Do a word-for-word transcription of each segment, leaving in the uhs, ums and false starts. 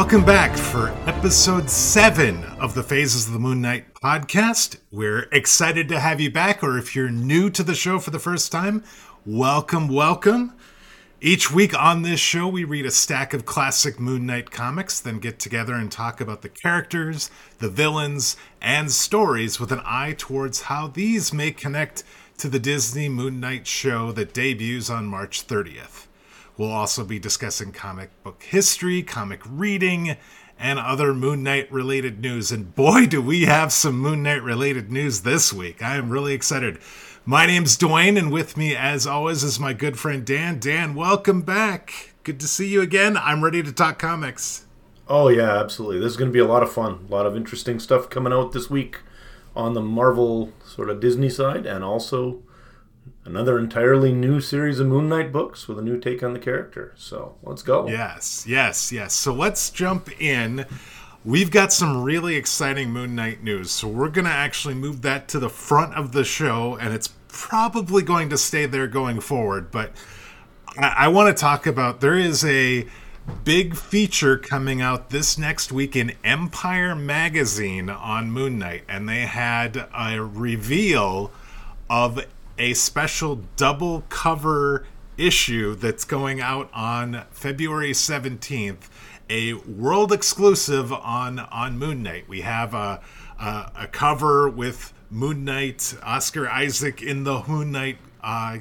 Welcome back for episode seven of the Phases of the Moon Knight podcast. We're excited to have you back, or if you're new to the show for the first time, welcome, welcome. Each week on this show, we read a stack of classic Moon Knight comics, then get together and talk about the characters, the villains, and stories with an eye towards how these may connect to the Disney Moon Knight show that debuts on March thirtieth. We'll also be discussing comic book history, comic reading, and other Moon Knight-related news. And boy, do we have some Moon Knight-related news this week. I am really excited. My name's Duane, and with me, as always, is my good friend Dan. Dan, welcome back. Good to see you again. I'm ready to talk comics. Oh, yeah, absolutely. This is going to be a lot of fun. A lot of interesting stuff coming out this week on the Marvel sort of Disney side, and also another entirely new series of Moon Knight books with a new take on the character. So let's go. Yes, yes, yes. So let's jump in. We've got some really exciting Moon Knight news. So we're going to actually move that to the front of the show, and it's probably going to stay there going forward. But I, I want to talk about, there is a big feature coming out this next week in Empire Magazine on Moon Knight. And they had a reveal of a special double cover issue that's going out on February seventeenth, a world exclusive on, on Moon Knight. We have a, a, a cover with Moon Knight, Oscar Isaac in the Moon Knight uh,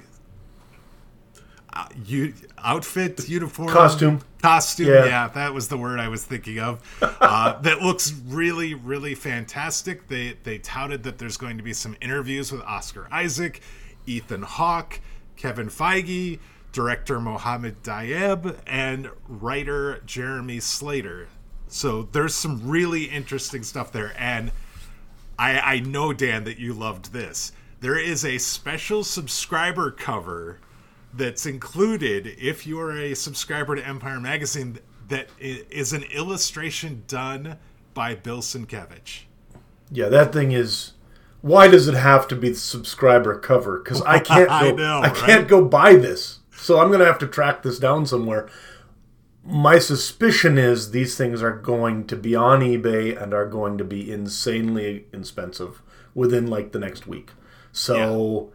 uh, u- outfit, uniform. Costume. Costume, yeah. yeah, that was the word I was thinking of. Uh, that looks really, really fantastic. They, they touted that there's going to be some interviews with Oscar Isaac, Ethan Hawke, Kevin Feige, director Mohamed Diab, and writer Jeremy Slater. So there's some really interesting stuff there. And I, I know, Dan, that you loved this. There is a special subscriber cover that's included if you're a subscriber to Empire Magazine that is an illustration done by Bill Sienkiewicz. Yeah, that thing is... Why does it have to be the subscriber cover? Because I can't go, I know, I can't right? go buy this. So I'm going to have to track this down somewhere. My suspicion is these things are going to be on eBay and are going to be insanely expensive within like the next week. So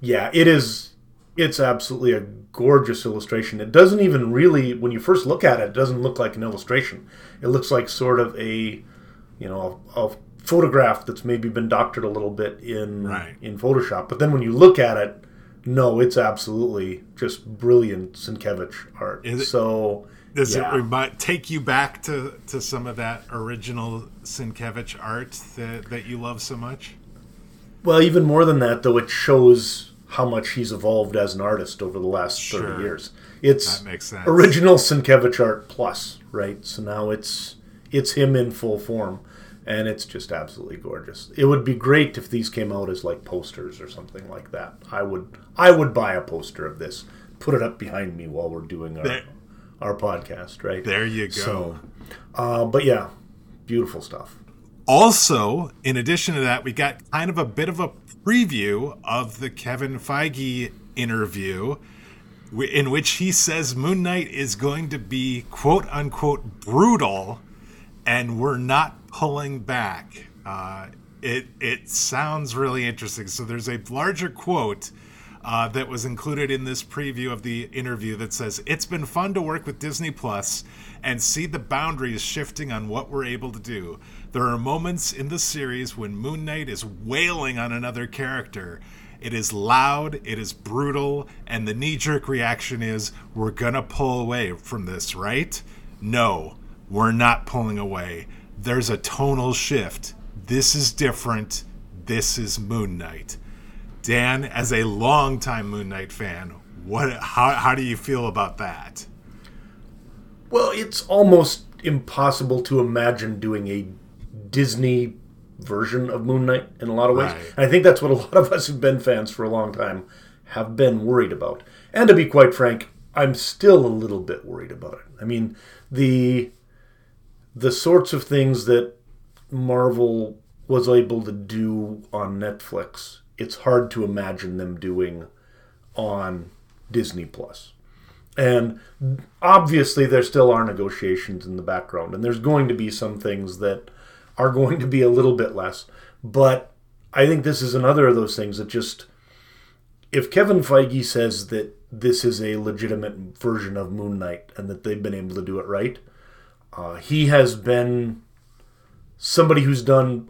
yeah, yeah it is... It's absolutely a gorgeous illustration. It doesn't even really, when you first look at it, it doesn't look like an illustration. It looks like sort of a, you know, a, a photograph that's maybe been doctored a little bit in right. in Photoshop. But then when you look at it, no, it's absolutely just brilliant Sienkiewicz art. Is it, so does yeah. it remind, take you back to, to some of that original Sienkiewicz art that, that you love so much? Well, even more than that, though, it shows how much he's evolved as an artist over the last sure. thirty years. It's that makes sense. Original Sienkiewicz art plus, right? So now it's it's him in full form, and it's just absolutely gorgeous. It would be great if these came out as like posters or something like that. I would I would buy a poster of this, put it up behind me while we're doing our there, our podcast, right? There you go. So, uh, but yeah, beautiful stuff. Also, in addition to that, we got kind of a bit of a preview of the Kevin Feige interview in which he says Moon Knight is going to be quote-unquote brutal and we're not pulling back. Uh, it, it sounds really interesting. So there's a larger quote uh, that was included in this preview of the interview that says, "It's been fun to work with Disney Plus and see the boundaries shifting on what we're able to do. There are moments in the series when Moon Knight is wailing on another character. It is loud, it is brutal, and the knee-jerk reaction is, we're gonna pull away from this, right? No, we're not pulling away. There's a tonal shift. This is different. This is Moon Knight." Dan, as a longtime Moon Knight fan, what? How, how do you feel about that? Well, it's almost impossible to imagine doing a Disney version of Moon Knight in a lot of ways. Right. And I think that's what a lot of us who've been fans for a long time have been worried about. And to be quite frank, I'm still a little bit worried about it. I mean, the the sorts of things that Marvel was able to do on Netflix, it's hard to imagine them doing on Disney Plus. And obviously there still are negotiations in the background, and there's going to be some things that are going to be a little bit less. But I think this is another of those things that just, if Kevin Feige says that this is a legitimate version of Moon Knight and that they've been able to do it right, uh, he has been somebody who's done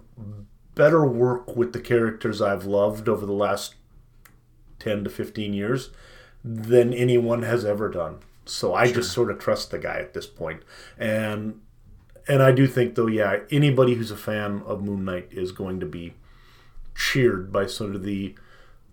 better work with the characters I've loved over the last ten to fifteen years than anyone has ever done. So I sure. just sort of trust the guy at this point. And and I do think, though, yeah, anybody who's a fan of Moon Knight is going to be cheered by sort of the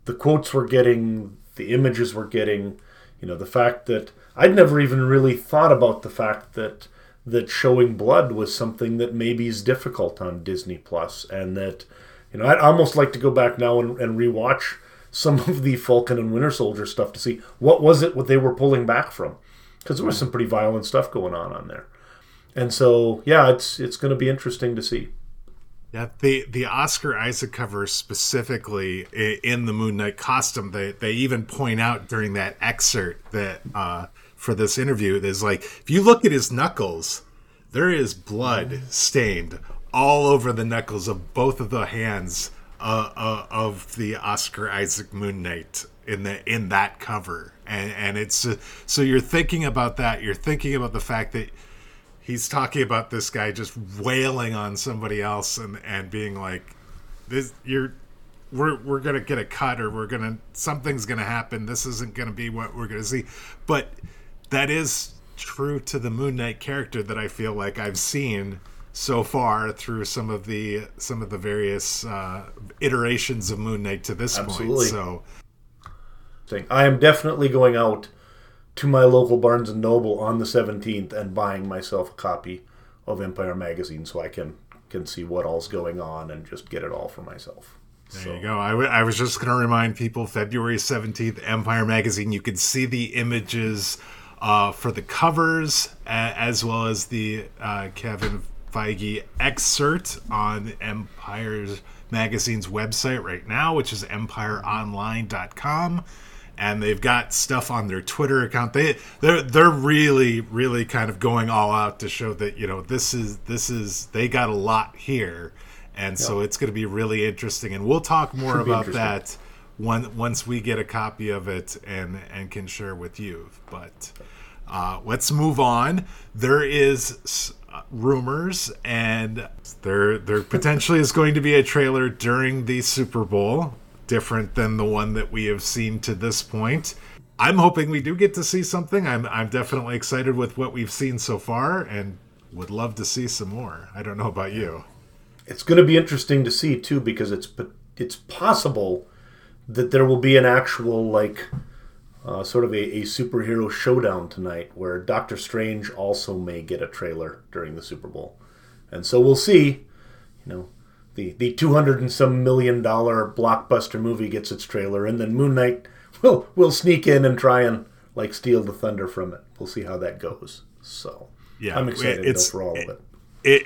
the quotes we're getting, the images we're getting, you know, the fact that I'd never even really thought about the fact that that showing blood was something that maybe is difficult on Disney Plus, and that, you know, I'd almost like to go back now and, and rewatch some of the Falcon and Winter Soldier stuff to see what was it what they were pulling back from, because there was some pretty violent stuff going on on there. And so, yeah, it's it's going to be interesting to see. Yeah, the, the Oscar Isaac cover specifically in the Moon Knight costume, they, they even point out during that excerpt that uh, for this interview, is like, if you look at his knuckles, there is blood stained all over the knuckles of both of the hands uh, uh, of the Oscar Isaac Moon Knight in the in that cover. And, and it's uh, so you're thinking about that. You're thinking about the fact that he's talking about this guy just wailing on somebody else and, and being like, "This you're, we're we're gonna get a cut, or we're gonna something's gonna happen. This isn't gonna be what we're gonna see." But that is true to the Moon Knight character that I feel like I've seen so far through some of the some of the various uh, iterations of Moon Knight to this Absolutely. point. So, I am definitely going out to my local Barnes and Noble on the seventeenth and buying myself a copy of Empire Magazine so I can can see what all's going on and just get it all for myself. There so. you go. I, w- I was just going to remind people, February seventeenth, Empire Magazine. You can see the images uh, for the covers uh, as well as the uh, Kevin Feige excerpt on Empire Magazine's website right now, which is empire online dot com. And they've got stuff on their Twitter account. They they're they're really really kind of going all out to show that, you know, this is this is they got a lot here, and yeah. so it's going to be really interesting. And we'll talk more about that when, once we get a copy of it and and can share with you. But uh, let's move on. There is rumors, and there there potentially is going to be a trailer during the Super Bowl, different than the one that we have seen to this point. I'm hoping we do get to see something. I'm I'm definitely excited with what we've seen so far and would love to see some more. I don't know about you. It's going to be interesting to see too, because it's it's possible that there will be an actual like uh, sort of a, a superhero showdown tonight where Doctor Strange also may get a trailer during the Super Bowl. And so we'll see, you know, The the two hundred and some million dollar blockbuster movie gets its trailer, and then Moon Knight will will sneak in and try and like steal the thunder from it. We'll see how that goes. So yeah, I'm excited though, for all of it. it.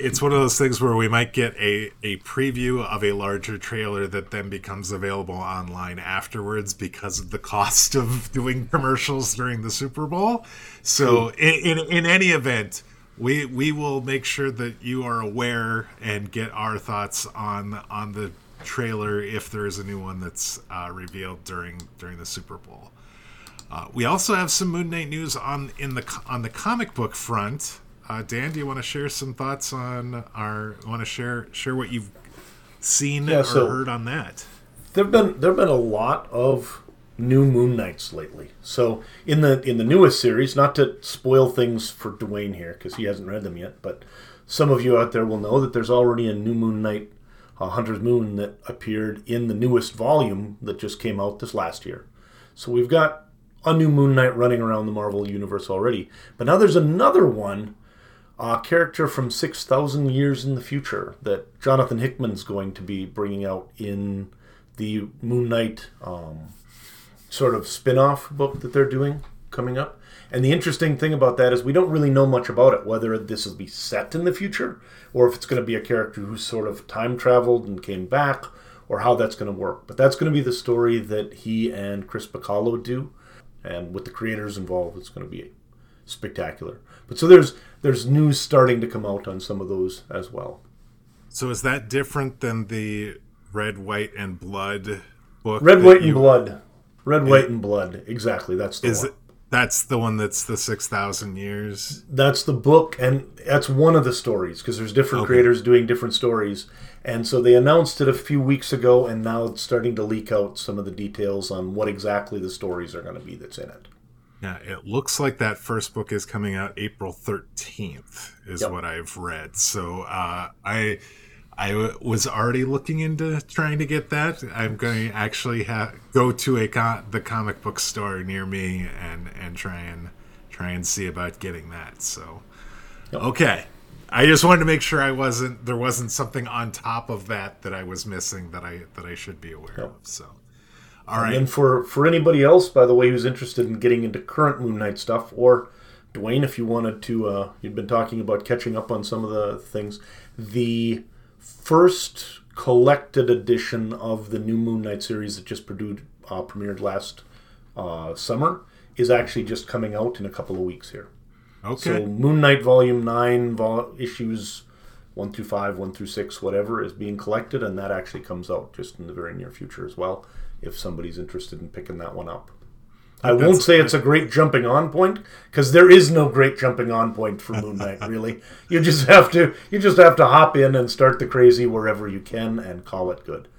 It's one of those things where we might get a, a preview of a larger trailer that then becomes available online afterwards because of the cost of doing commercials during the Super Bowl. So in, in, in any event, We we will make sure that you are aware and get our thoughts on on the trailer if there is a new one that's uh, revealed during during the Super Bowl. Uh, we also have some Moon Knight news on in the on the comic book front. Uh, Dan, do you want to share some thoughts on our? Want to share share what you've seen yeah, or so heard on that? There've been there've been a lot of new Moon Knights lately. So in the in the newest series, not to spoil things for Duane here because he hasn't read them yet, but some of you out there will know that there's already a new Moon Knight, uh, Hunter's Moon, that appeared in the newest volume that just came out this last year. So we've got a new Moon Knight running around the Marvel Universe already. But now there's another one, a character from six thousand years in the future that Jonathan Hickman's going to be bringing out in the Moon Knight um sort of spin-off book that they're doing coming up. And the interesting thing about that is we don't really know much about it, whether this will be set in the future or if it's going to be a character who's sort of time traveled and came back, or how that's going to work. But that's going to be the story that he and Chris Bacallo do. and with the creators involved, it's going to be spectacular. But so there's there's news starting to come out on some of those as well. So is that different than the Red, White, and Blood book? Red, White, you... and Blood. Red, White, it... and Blood. Exactly. That's the is one. It... That's the one that's the six thousand years? That's the book, and that's one of the stories, because there's different okay. creators doing different stories. And so they announced it a few weeks ago, and now it's starting to leak out some of the details on what exactly the stories are going to be that's in it. Yeah, it looks like that first book is coming out April thirteenth, is yep. what I've read. So uh, I... I w- was already looking into trying to get that. I'm going to actually ha- go to a co- the comic book store near me and, and try and try and see about getting that. So, okay, I just wanted to make sure I wasn't there wasn't something on top of that that I was missing that I that I should be aware yep. of. So, all and right. And for for anybody else, by the way, who's interested in getting into current Moon Knight stuff, or Duane, if you wanted to, uh, you'd been talking about catching up on some of the things. The first collected edition of the new Moon Knight series that just produced, uh, premiered last uh, summer is actually just coming out in a couple of weeks here. Okay. So Moon Knight Volume nine, vol- issues one through five, one through six, whatever, is being collected, and that actually comes out just in the very near future as well, if somebody's interested in picking that one up. I That's won't say it's a great jumping on point, because there is no great jumping on point for Moon Knight, really. You just have to you just have to hop in and start the crazy wherever you can and call it good.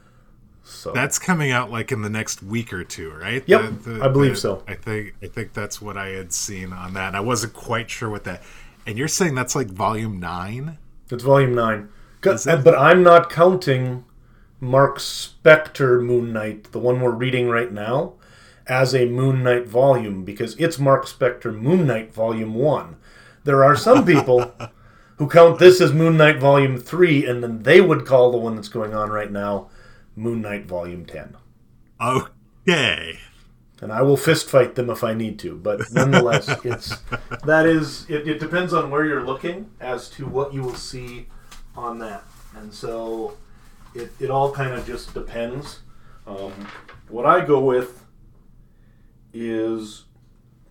So that's coming out like in the next week or two, right? Yep, the, the, I believe the, so. I think I think that's what I had seen on that. I wasn't quite sure what that. And you're saying that's like volume nine? It's volume nine, that... but I'm not counting Marc Spector Moon Knight, the one we're reading right now, as a Moon Knight volume, because it's Marc Spector Moon Knight Volume one. There are some people who count this as Moon Knight Volume three, and then they would call the one that's going on right now Moon Knight Volume ten. Okay. And I will fist fight them if I need to, but nonetheless, it's that is it, it depends on where you're looking as to what you will see on that. And so it, it all kind of just depends. Um, what I go with is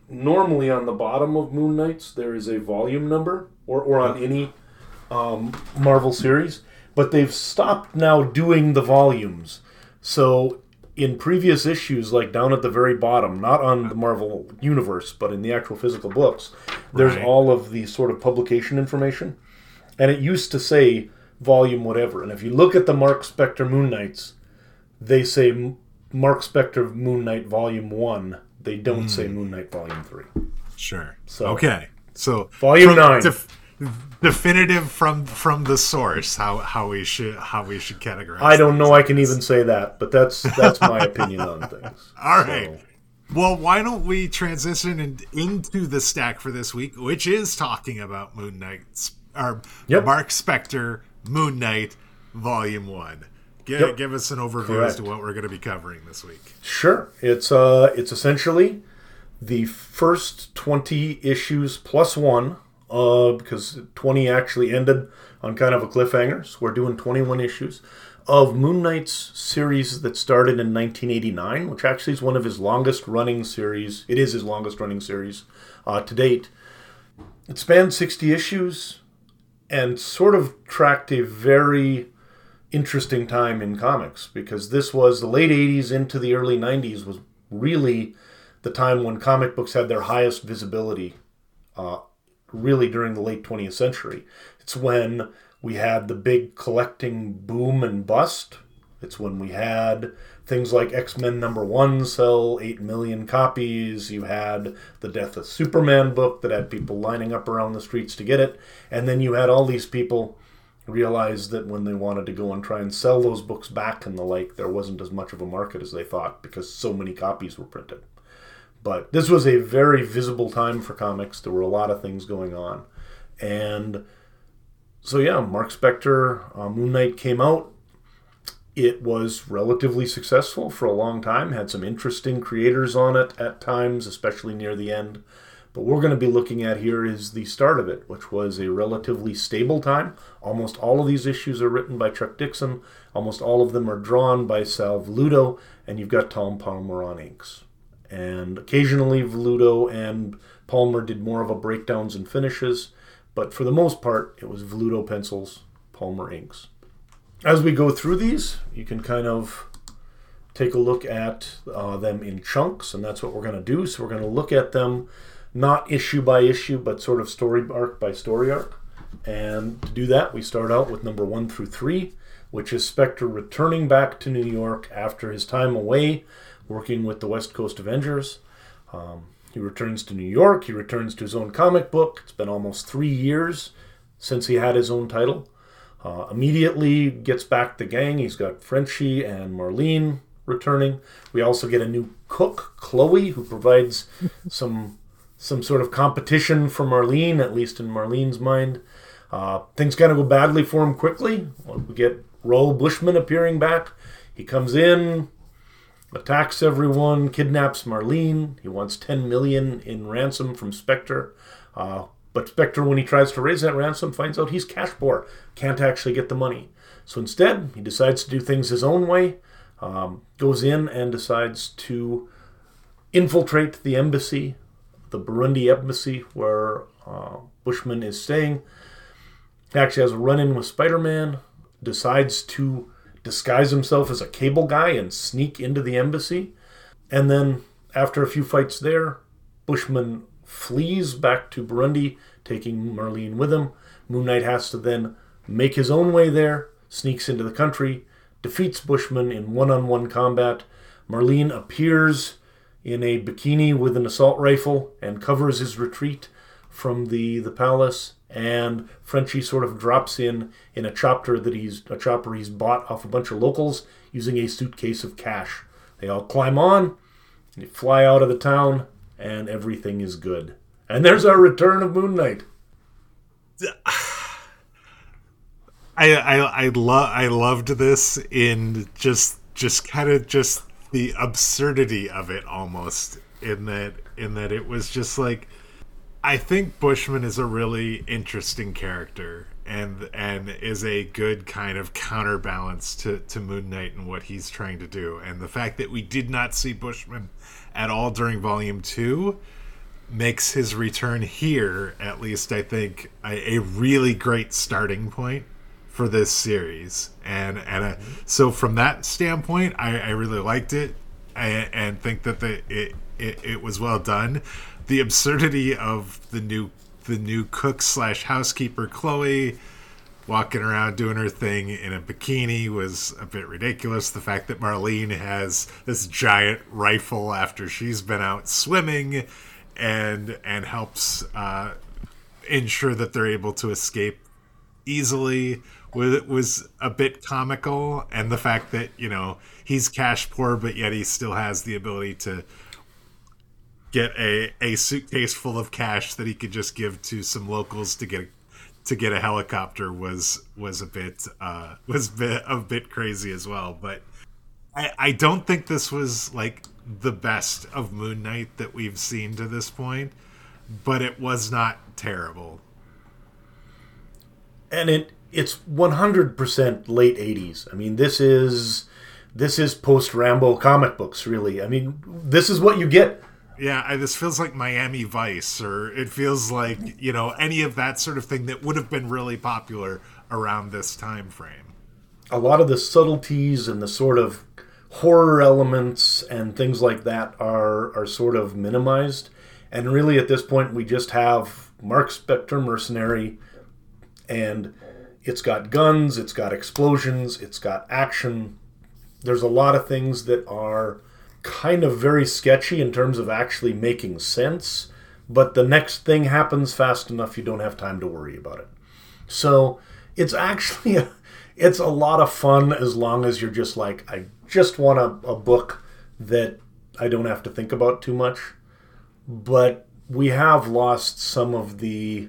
normally on the bottom of Moon Knights there is a volume number, or, or on any um, Marvel series, but they've stopped now doing the volumes. So in previous issues, like down at the very bottom, not on the Marvel Universe, but in the actual physical books, there's right. all of the sort of publication information. And it used to say volume whatever. And if you look at the Marc Spector Moon Knights, they say Marc Spector Moon Knight Volume one. They don't mm. say Moon Knight Volume three. Sure. So, okay. So Volume nine, def, definitive from from the source. How how we should how we should categorize. I don't know. Things. I can even say that, but that's that's my opinion on things. All right. So. Well, why don't we transition in, into the stack for this week, which is talking about Moon Knight or yep. Marc Spector Moon Knight Volume one. Give, yep. give us an overview Correct. As to what we're going to be covering this week. Sure. It's uh, it's essentially the first twenty issues plus one, uh, because twenty actually ended on kind of a cliffhanger. So we're doing twenty-one issues of Moon Knight's series that started in nineteen eighty-nine, which actually is one of his longest-running series. It is his longest-running series uh, to date. It spanned sixty issues and sort of tracked a very interesting time in comics, because this was the late eighties into the early nineties was really the time when comic books had their highest visibility, uh, really during the late twentieth century. It's when we had the big collecting boom and bust. It's when we had things like X-Men number one sell eight million copies. You had the Death of Superman book that had people lining up around the streets to get it. And then you had all these people realized that when they wanted to go and try and sell those books back and the like, there wasn't as much of a market as they thought because so many copies were printed. But this was a very visible time for comics. There were a lot of things going on. And so, yeah, Marc Spector, uh, Moon Knight came out. It was relatively successful for a long time, had some interesting creators on it at times, especially near the end. But what we're going to be looking at here is the start of it, which was a relatively stable time. Almost all of these issues are written by Chuck Dixon. Almost all of them are drawn by Sal Velluto, and you've got Tom Palmer on inks. and occasionally Vluto and Palmer did more of a breakdowns and finishes, but for the most part, it was Vluto pencils, Palmer inks. As we go through these, you can kind of take a look at uh, them in chunks, and that's what we're going to do. So we're going to look at them not issue by issue, but sort of story arc by story arc. And to do that, we start out with number one through three, which is Spector returning back to New York after his time away working with the West Coast Avengers. Um, he returns to New York. He returns to his own comic book. It's been almost three years since he had his own title. Uh, immediately gets back the gang. He's got Frenchie and Marlene returning. We also get a new cook, Chloe, who provides some some sort of competition for Marlene, at least in Marlene's mind. Uh, things kind of go badly for him quickly. We get Roel Bushman appearing back. He comes in, attacks everyone, kidnaps Marlene. He wants ten million dollars in ransom from Spector. Uh, but Spector, when he tries to raise that ransom, finds out he's cash poor, can't actually get the money. So instead, he decides to do things his own way, um, goes in and decides to infiltrate the embassy, the Burundi embassy where uh, Bushman is staying. He actually has a run-in with Spider-Man, decides to disguise himself as a cable guy and sneak into the embassy. And then after a few fights there, Bushman flees back to Burundi, taking Marlene with him. Moon Knight has to then make his own way there, sneaks into the country, defeats Bushman in one-on-one combat. Marlene appears in a bikini with an assault rifle and covers his retreat from the, the palace. And Frenchie sort of drops in in a chopper that he's a chopper he's bought off a bunch of locals using a suitcase of cash. They all climb on, they fly out of the town, and everything is good. And there's our return of Moon Knight. I I I love I loved this in just just kind of just the absurdity of it almost in that in that it was just like, I think Bushman is a really interesting character and and is a good kind of counterbalance to, to Moon Knight and what he's trying to do. And the fact that we did not see Bushman at all during Volume two makes his return here, at least I think, a, a really great starting point for this series. And and a, so from that standpoint, I, I really liked it I, and think that the it, it, it was well done. The absurdity of the new the new cook slash housekeeper Chloe walking around doing her thing in a bikini was a bit ridiculous. The fact that Marlene has this giant rifle after she's been out swimming and and helps uh, ensure that they're able to escape easily was was a bit comical. And the fact that, you know, he's cash poor, but yet he still has the ability to get a, a suitcase full of cash that he could just give to some locals to get a, to get a helicopter was was a bit uh, was bit, a bit crazy as well. But I, I don't think this was like the best of Moon Knight that we've seen to this point, but it was not terrible. And it it's one hundred percent late eighties. I mean, this is this is post Rambo comic books, really. I mean, this is what you get. Yeah, I, this feels like Miami Vice, or it feels like, you know, any of that sort of thing that would have been really popular around this time frame. A lot of the subtleties and the sort of horror elements and things like that are, are sort of minimized. And really at this point we just have Marc Spector mercenary, and it's got guns, it's got explosions, it's got action. There's a lot of things that are kind of very sketchy in terms of actually making sense, but the next thing happens fast enough you don't have time to worry about it. So it's actually a, it's a lot of fun as long as you're just like, I just want a, a book that I don't have to think about too much. But we have lost some of the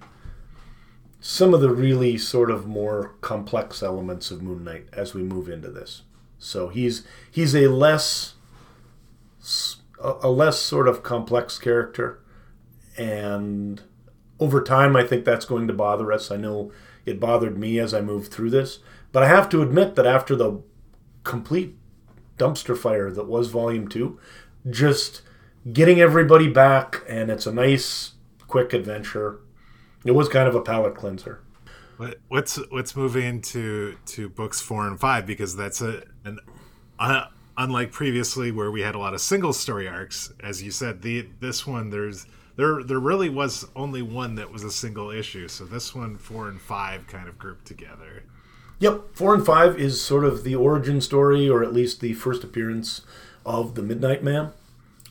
some of the really sort of more complex elements of Moon Knight as we move into this. So he's he's a less a less sort of complex character, and over time I think that's going to bother us. I know it bothered me as I moved through this, but I have to admit that after the complete dumpster fire that was Volume two, just getting everybody back, and it's a nice, quick adventure. It was kind of a palate cleanser. Let's let's move into to books four and five, because that's a an uh, unlike previously where we had a lot of single story arcs. As you said, the this one there's there there really was only one that was a single issue. So this one, four and five, kind of grouped together. Yep, four and five is sort of the origin story, or at least the first appearance of the Midnight Man,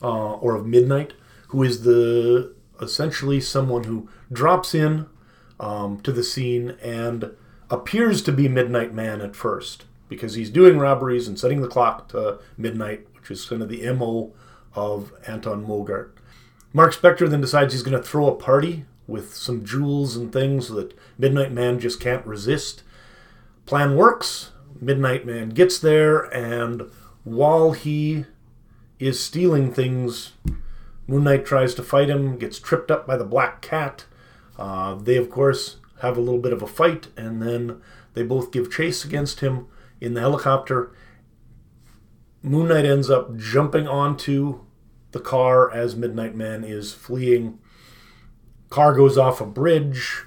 uh, or of Midnight, who is the essentially someone who drops in Um, to the scene and appears to be Midnight Man at first, because he's doing robberies and setting the clock to midnight, which is kind of the M O of Anton Mogart. Marc Spector then decides he's going to throw a party with some jewels and things that Midnight Man just can't resist. Plan works. Midnight Man gets there, and while he is stealing things, Moon Knight tries to fight him, gets tripped up by the Black Cat. Uh, they, of course, have a little bit of a fight, and then they both give chase against him in the helicopter. Moon Knight ends up jumping onto the car as Midnight Man is fleeing. Car goes off a bridge,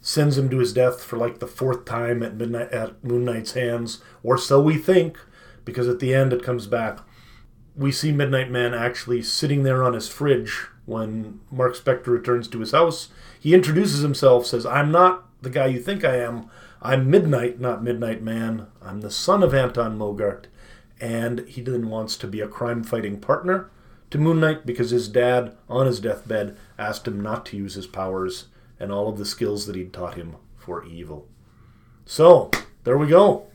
sends him to his death for like the fourth time at midnight at Moon Knight's hands, or so we think, because at the end it comes back. We see Midnight Man actually sitting there on his fridge when Marc Spector returns to his house. He introduces himself, says, "I'm not the guy you think I am. I'm Midnight, not Midnight Man. I'm the son of Anton Mogart." And he then wants to be a crime-fighting partner to Moon Knight, because his dad, on his deathbed, asked him not to use his powers and all of the skills that he'd taught him for evil. So, there we go.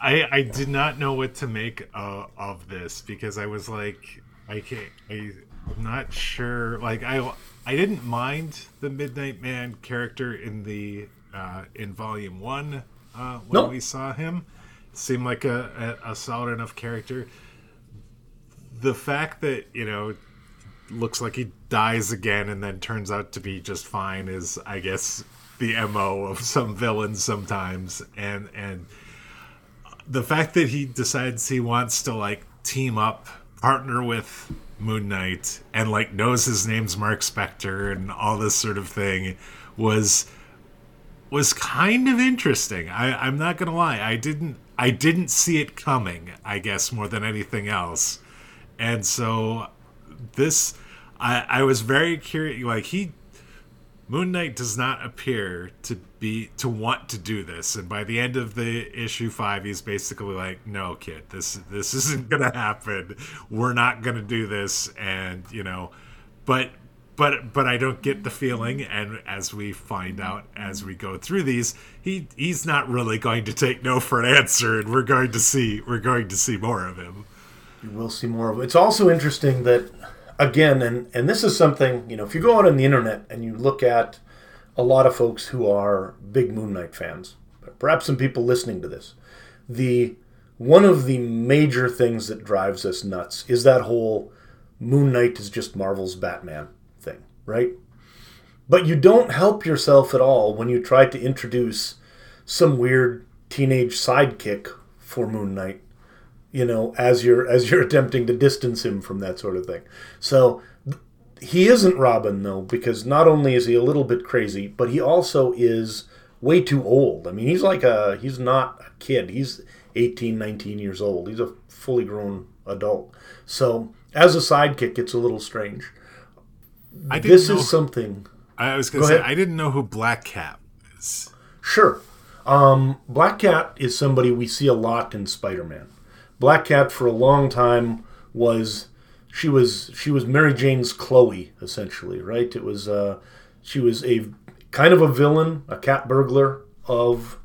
I, I did not know what to make uh, of this, because I was like, I can't... I, I'm not sure. Like I, I didn't mind the Midnight Man character in the uh, in Volume One uh, when nope. we saw him. Seemed like a, a, a solid enough character. The fact that, you know, looks like he dies again and then turns out to be just fine is, I guess, the M O of some villains sometimes. And and the fact that he decides he wants to like team up, partner with Moon Knight, and like knows his name's Marc Spector and all this sort of thing was was kind of interesting. I, I'm not gonna lie, I didn't I didn't see it coming, I guess, more than anything else. And so this I, I was very curious. Like he Moon Knight does not appear to be to want to do this, and by the end of the issue five, he's basically like, "No, kid, this this isn't gonna happen. We're not gonna do this." And you know, but but but I don't get the feeling. And as we find out as we go through these, he he's not really going to take no for an answer, and we're going to see we're going to see more of him. You will see more of him. It's also interesting that, again, and, and this is something, you know, if you go out on the internet and you look at a lot of folks who are big Moon Knight fans, perhaps some people listening to this, the one of the major things that drives us nuts is that whole Moon Knight is just Marvel's Batman thing, right? But you don't help yourself at all when you try to introduce some weird teenage sidekick for Moon Knight, you know, as you're as you're attempting to distance him from that sort of thing. So he isn't Robin, though, because not only is he a little bit crazy, but he also is way too old. I mean, he's like a, he's not a kid. He's eighteen, nineteen years old. He's a fully grown adult. So as a sidekick, it's a little strange. I didn't this know, is something... I was going to say, ahead. I didn't know who Black Cat is. Sure. Um, Black Cat is somebody we see a lot in Spider-Man. Black Cat for a long time was she was she was Mary Jane's Chloe, essentially, right? It was uh, she was a kind of a villain, a cat burglar of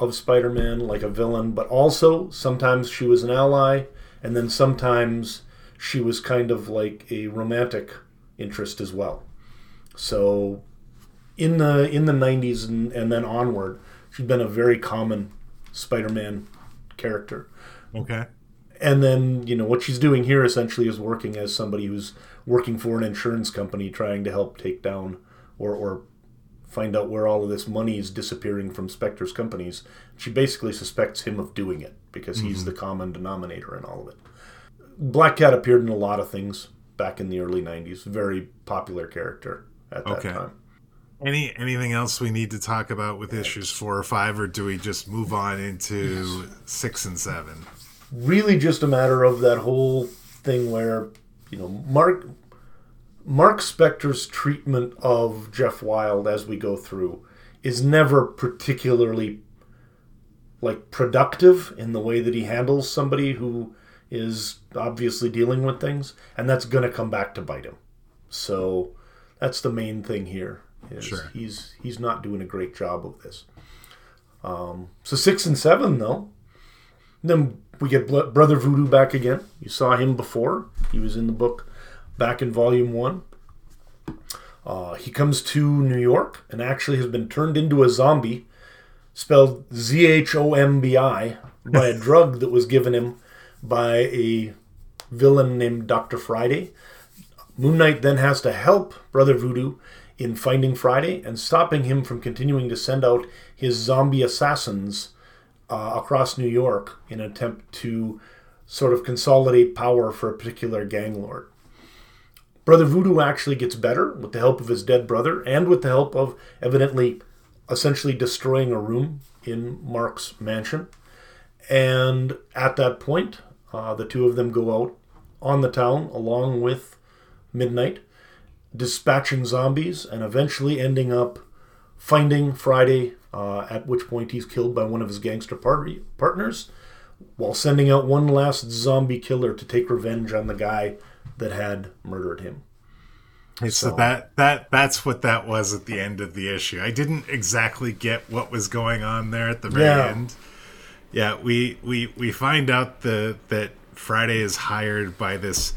of Spider-Man, like a villain, but also sometimes she was an ally, and then sometimes she was kind of like a romantic interest as well. So in the in the nineties and, and then onward, she'd been a very common Spider-Man character. Okay. And then, you know, what she's doing here essentially is working as somebody who's working for an insurance company trying to help take down or, or find out where all of this money is disappearing from Spector's companies. She basically suspects him of doing it because mm-hmm. he's the common denominator in all of it. Black Cat appeared in a lot of things back in the early nineties. Very popular character at that okay. time. Any anything else we need to talk about with issues four or five, or do we just move on into yes. six and seven? Really, just a matter of that whole thing where, you know, Marc Marc Spector's treatment of Jeff Wild as we go through is never particularly like productive in the way that he handles somebody who is obviously dealing with things, and that's going to come back to bite him. So that's the main thing here. Is sure. He's he's not doing a great job of this. Um, so six and seven, though. Then we get Bl- Brother Voodoo back again. You saw him before. He was in the book back in Volume one. Uh, he comes to New York and actually has been turned into a zombie, spelled Z H O M B I, by a drug that was given him by a villain named Doctor Friday. Moon Knight then has to help Brother Voodoo in finding Friday and stopping him from continuing to send out his zombie assassins uh, across New York in an attempt to sort of consolidate power for a particular gang lord. Brother Voodoo actually gets better with the help of his dead brother and with the help of evidently essentially destroying a room in Mark's mansion. And at that point, uh, the two of them go out on the town along with Midnight, dispatching zombies and eventually ending up finding Friday, uh, at which point he's killed by one of his gangster party partners while sending out one last zombie killer to take revenge on the guy that had murdered him. So, so that that that's what that was at the end of the issue. I didn't exactly get what was going on there at the very yeah. end. Yeah, we we we find out the that Friday is hired by this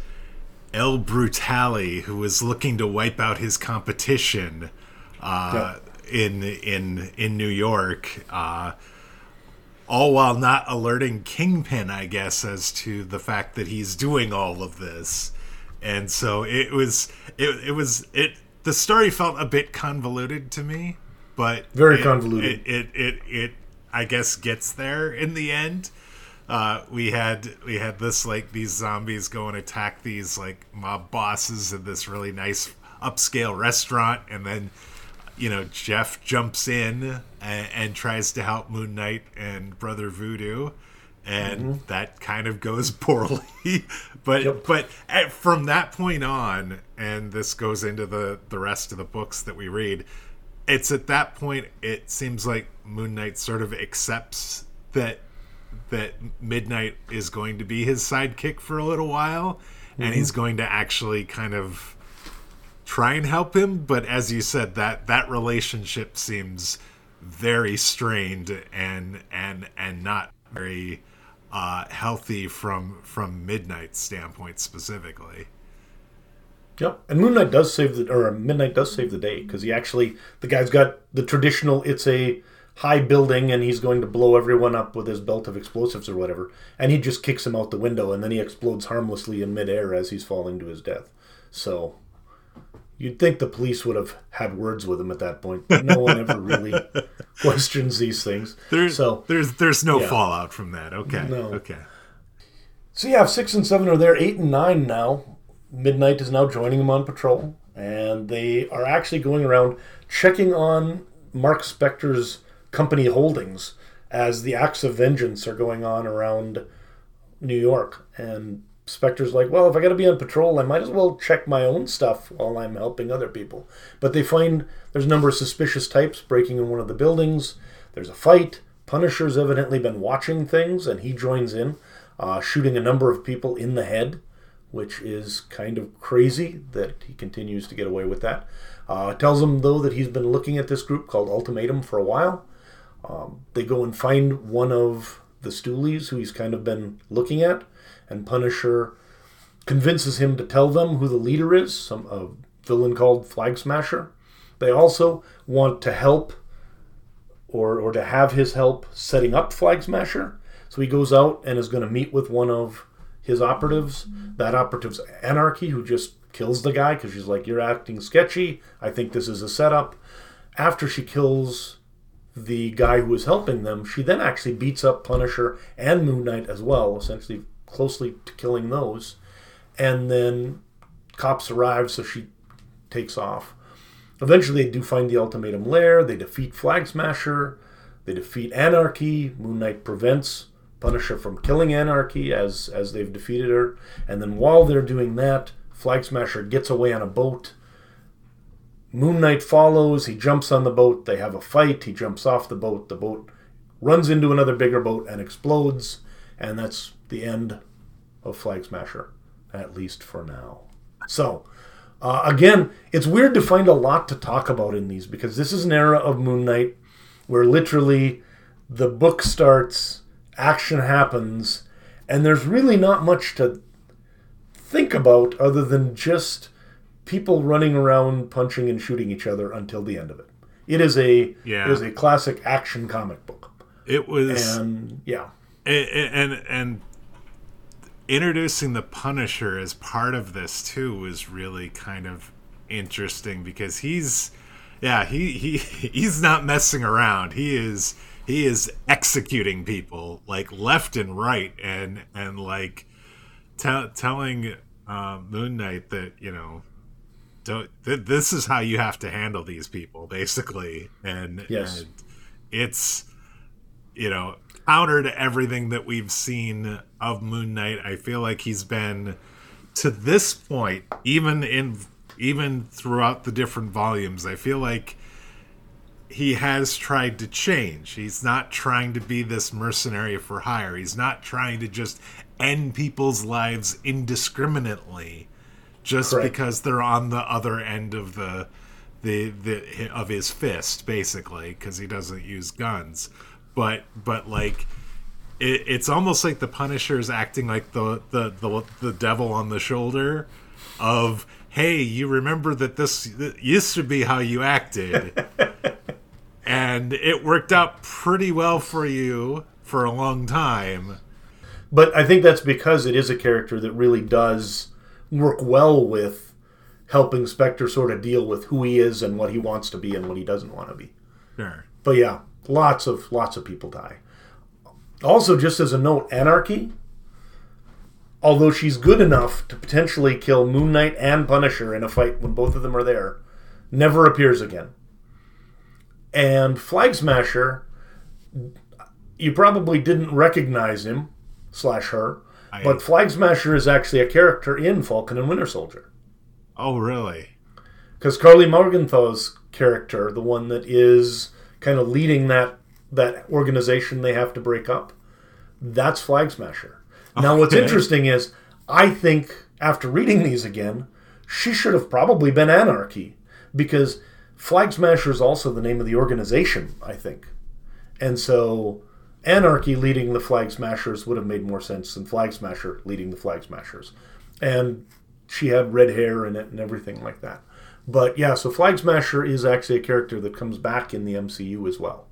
El Brutale, who was looking to wipe out his competition uh, yeah. in in in New York, uh, all while not alerting Kingpin, I guess, as to the fact that he's doing all of this. And so it was it, it was it the story felt a bit convoluted to me, but very it, convoluted. It it, it it I guess gets there in the end. Uh, we had we had this like these zombies go and attack these like mob bosses in this really nice upscale restaurant, and then you know Jeff jumps in and, and tries to help Moon Knight and Brother Voodoo, and mm-hmm. that kind of goes poorly. but yep. but at, from that point on, and this goes into the the rest of the books that we read, it's at that point it seems like Moon Knight sort of accepts that. that Midnight is going to be his sidekick for a little while, and mm-hmm. he's going to actually kind of try and help him. But as you said, that that relationship seems very strained and and and not very uh, healthy from from Midnight's standpoint specifically. Yep, and Moon Knight does save the or Midnight does save the day, because he actually the guy's got the traditional it's a high building and he's going to blow everyone up with his belt of explosives or whatever, and he just kicks him out the window, and then he explodes harmlessly in midair as he's falling to his death. So you'd think the police would have had words with him at that point, but no one ever really questions these things. There's so, there's there's no yeah. fallout from that. Okay. No. Okay. So yeah, if six and seven are there, eight and nine now. Midnight is now joining them on patrol, and they are actually going around checking on Marc Spector's company holdings as the acts of vengeance are going on around New York. And Spector's like, well, if I got to be on patrol, I might as well check my own stuff while I'm helping other people. But they find there's a number of suspicious types breaking in one of the buildings. There's a fight. Punisher's evidently been watching things, and he joins in, uh, shooting a number of people in the head, which is kind of crazy that he continues to get away with that. Uh, tells him, though, that he's been looking at this group called Ultimatum for a while. Um, they go and find one of the Stoolies who he's kind of been looking at, and Punisher convinces him to tell them who the leader is, some a villain called Flag Smasher. They also want to help, or, or to have his help setting up Flag Smasher. So he goes out and is going to meet with one of his operatives. That operative's Anarchy, who just kills the guy because she's like, you're acting sketchy. I think this is a setup. After she kills the guy who was helping them, she then actually beats up Punisher and Moon Knight as well, essentially closely to killing those. And then cops arrive, so she takes off. Eventually, they do find the Ultimatum lair. They defeat Flag Smasher. They defeat Anarchy. Moon Knight prevents Punisher from killing Anarchy as, as they've defeated her. And then while they're doing that, Flag Smasher gets away on a boat. Moon Knight follows. He jumps on the boat. They have a fight. He jumps off the boat. The boat runs into another bigger boat and explodes. And that's the end of Flag Smasher, at least for now. So... Uh, again, it's weird to find a lot to talk about in these, because this is an era of Moon Knight where literally the book starts, action happens, and there's really not much to think about other than just people running around, punching and shooting each other until the end of it. It is a yeah. it is a classic action comic book. It was, and yeah, and and. and... introducing the Punisher as part of this too was really kind of interesting, because he's yeah he he he's not messing around. He is he is executing people like left and right, and and like t- telling uh, Moon Knight that, you know, don't th- this is how you have to handle these people, basically. And yes, and it's, you know, counter to everything that we've seen of Moon Knight. I feel like he's been, to this point, even in even throughout the different volumes, I feel like he has tried to change. He's not trying to be this mercenary for hire. He's not trying to just end people's lives indiscriminately just Correct. because they're on the other end of the the, the of his fist, basically, because he doesn't use guns. But but like it, it's almost like the Punisher is acting like the, the the the devil on the shoulder of, hey, you remember that this, this used to be how you acted, and it worked out pretty well for you for a long time. But I think that's because it is a character that really does work well with helping Spector sort of deal with who he is and what he wants to be and what he doesn't want to be. Sure. But yeah. Lots of lots of people die. Also, just as a note, Anarchy, although she's good enough to potentially kill Moon Knight and Punisher in a fight when both of them are there, never appears again. And Flag Smasher, you probably didn't recognize him, slash her, I... but Flag Smasher is actually a character in Falcon and Winter Soldier. Oh, really? Because Carly Morgenthau's character, the one that is... kind of leading that that organization they have to break up, that's Flag Smasher. Now, okay. What's interesting is, I think, after reading these again, she should have probably been Anarchy, because Flag Smasher is also the name of the organization, I think. And so, Anarchy leading the Flag Smashers would have made more sense than Flag Smasher leading the Flag Smashers. And she had red hair in it and everything like that. But yeah, so Flag Smasher is actually a character that comes back in the M C U as well.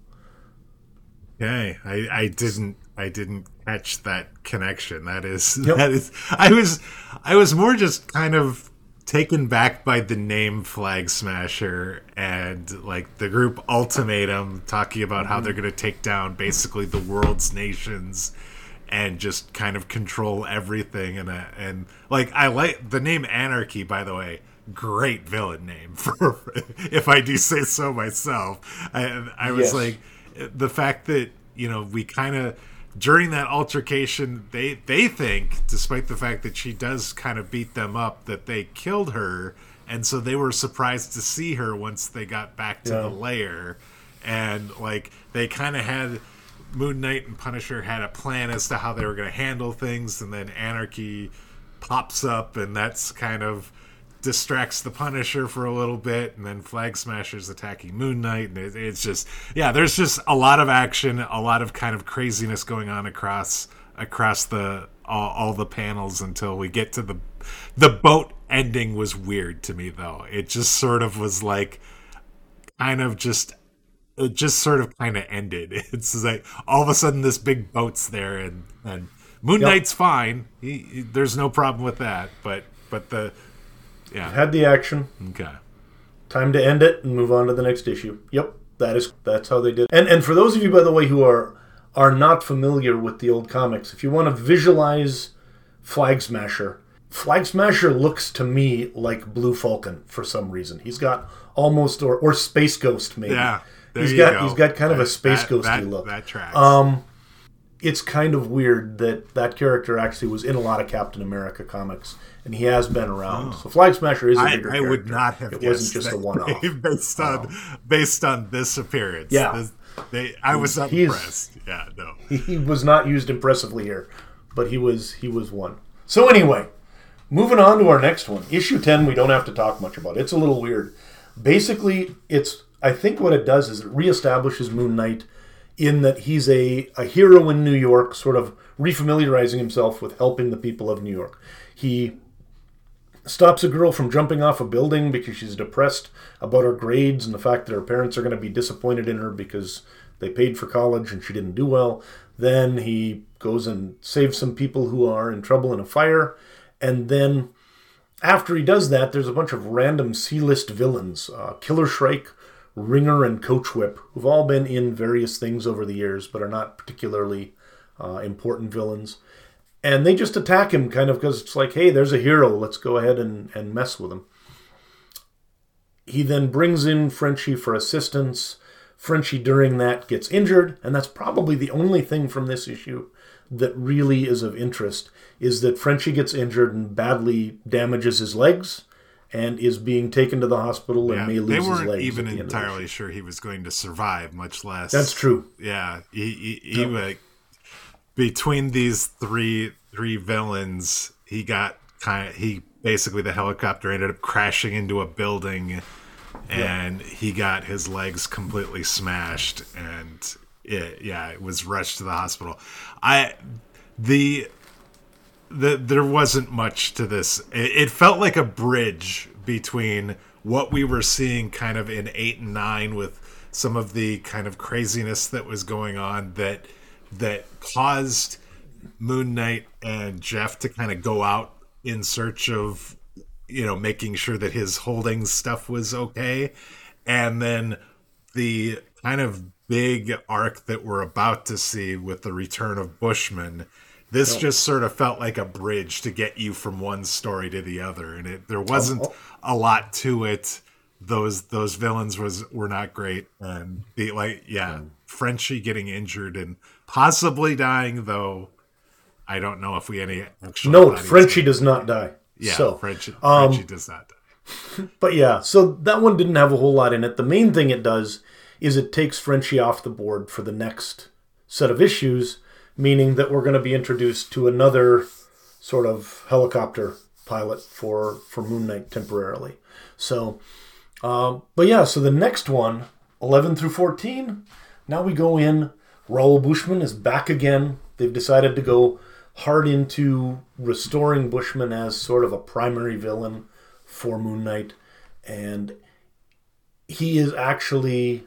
Okay, I, I didn't I didn't catch that connection. That is nope. that is I was I was more just kind of taken back by the name Flag Smasher and like the group Ultimatum talking about how they're going to take down basically the world's nations and just kind of control everything. And uh, and like I like the name Anarchy, by the way. Great villain name, for if I do say so myself. I, I was yes. like, the fact that, you know, we kind of during that altercation, they they think, despite the fact that she does kind of beat them up, that they killed her, and so they were surprised to see her once they got back to yeah. the lair, and like they kind of had Moon Knight and Punisher had a plan as to how they were going to handle things, and then Anarchy pops up, and that's kind of. Distracts the Punisher for a little bit, and then Flag Smasher's attacking Moon Knight, and it, it's just yeah there's just a lot of action, a lot of kind of craziness going on across across the all, all the panels until we get to the the boat ending. Was weird to me, though. It just sort of was like kind of just it just sort of kind of ended. It's like all of a sudden this big boat's there, and and Moon yep. Knight's fine, he, he, there's no problem with that, but but the Yeah. Had the action. Okay. Time to end it and move on to the next issue. Yep. That is that's how they did it. And and for those of you, by the way, who are are not familiar with the old comics, if you want to visualize Flag Smasher. Flag Smasher looks to me like Blue Falcon for some reason. He's got almost, or or Space Ghost maybe. Yeah, there he's you got go. He's got kind that, of a Space Ghost-y look. That tracks. Um, it's kind of weird that that character actually was in a lot of Captain America comics, and he has been around. Oh. So Flag Smasher is a bigger I, I character. I would not have it guessed. It wasn't just that, a one-off. Based on, um, based on this appearance. Yeah. This, they, I was impressed. Yeah, no. He was not used impressively here, but he was he was one. So anyway, moving on to our next one. Issue ten, we don't have to talk much about. It's a little weird. Basically, it's I think what it does is it reestablishes Moon Knight in that he's a, a hero in New York, sort of refamiliarizing himself with helping the people of New York. He stops a girl from jumping off a building because she's depressed about her grades and the fact that her parents are going to be disappointed in her because they paid for college and she didn't do well. Then he goes and saves some people who are in trouble in a fire. And then after he does that, there's a bunch of random C-list villains, uh, Killer Shrike, Ringer, and Coach Whip, who've all been in various things over the years but are not particularly uh, important villains. And they just attack him kind of because it's like, hey, there's a hero. Let's go ahead and, and mess with him. He then brings in Frenchie for assistance. Frenchie during that gets injured, and that's probably the only thing from this issue that really is of interest, is that Frenchie gets injured and badly damages his legs and is being taken to the hospital and yeah, may lose his legs. They weren't even entirely sure he was going to survive, much less... That's true. Yeah, he... he, he no. uh, Between these three three villains, he got kind of, he basically the helicopter ended up crashing into a building, and yeah. he got his legs completely smashed, and it, yeah, it was rushed to the hospital. I the the there wasn't much to this. It, it felt like a bridge between what we were seeing kind of in eight and nine with some of the kind of craziness that was going on that. that caused Moon Knight and Jeff to kind of go out in search of, you know, making sure that his holdings stuff was okay. And then the kind of big arc that we're about to see with the return of Bushman, this oh. just sort of felt like a bridge to get you from one story to the other. And it, there wasn't oh, oh. a lot to it. Those, those villains was, were not great. And the, like, yeah, mm. Frenchie getting injured and possibly dying, though I don't know if we any actually. No, Frenchie does not die. Yeah, so, Frenchie, Frenchie um, does not die. But yeah, so that one didn't have a whole lot in it. The main thing it does is it takes Frenchie off the board for the next set of issues, meaning that we're going to be introduced to another sort of helicopter pilot for, for Moon Knight temporarily. So, um, but yeah, so the next one, eleven through fourteen, now we go in. Raoul Bushman is back again. They've decided to go hard into restoring Bushman as sort of a primary villain for Moon Knight. And he is actually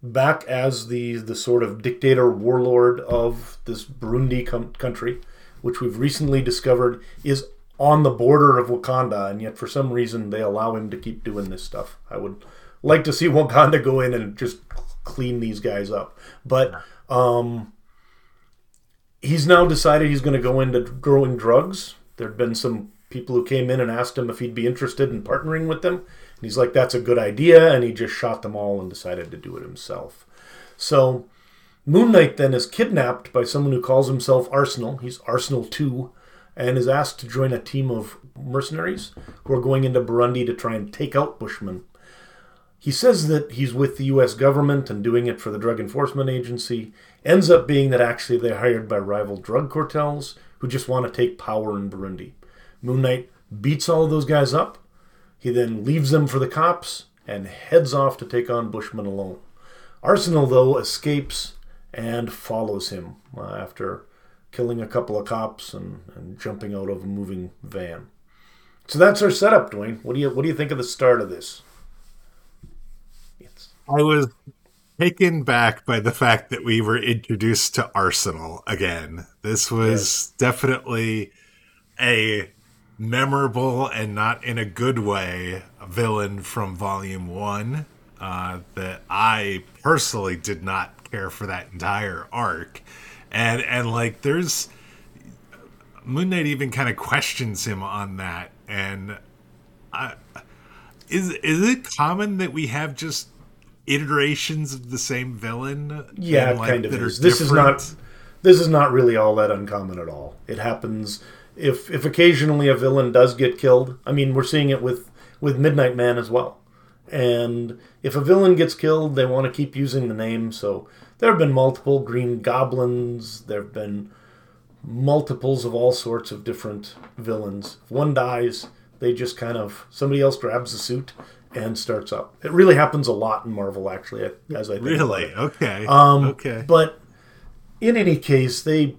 back as the, the sort of dictator warlord of this Burundi com- country, which we've recently discovered is on the border of Wakanda. And yet for some reason they allow him to keep doing this stuff. I would like to see Wakanda go in and just clean these guys up. But... Um, he's now decided he's going to go into growing drugs. There'd been some people who came in and asked him if he'd be interested in partnering with them. And he's like, that's a good idea. And he just shot them all and decided to do it himself. So Moon Knight then is kidnapped by someone who calls himself Arsenal. He's Arsenal two and is asked to join a team of mercenaries who are going into Burundi to try and take out Bushman. He says that he's with the U S government and doing it for the Drug Enforcement Agency. Ends up being that actually they're hired by rival drug cartels who just want to take power in Burundi. Moon Knight beats all of those guys up. He then leaves them for the cops and heads off to take on Bushman alone. Arsenal, though, escapes and follows him uh, after killing a couple of cops and, and jumping out of a moving van. So that's our setup, Duane. What do you what do you think of the start of this? I was taken back by the fact that we were introduced to Arsenal again. This was yes. definitely a memorable and not in a good way a villain from Volume one uh, that I personally did not care for that entire arc. And, and like, there's... Moon Knight even kind of questions him on that. And I, is is it common that we have just iterations of the same villain? Yeah, like, kind of that is. This is not this is not really all that uncommon at all. It happens if if occasionally a villain does get killed. I mean, we're seeing it with, with Midnight Man as well. And if a villain gets killed, they want to keep using the name. So there have been multiple Green Goblins. There have been multiples of all sorts of different villains. If one dies, they just kind of... Somebody else grabs the suit and starts up. It really happens a lot in Marvel, actually, as I think. Really? Okay. Um, okay. But in any case, they...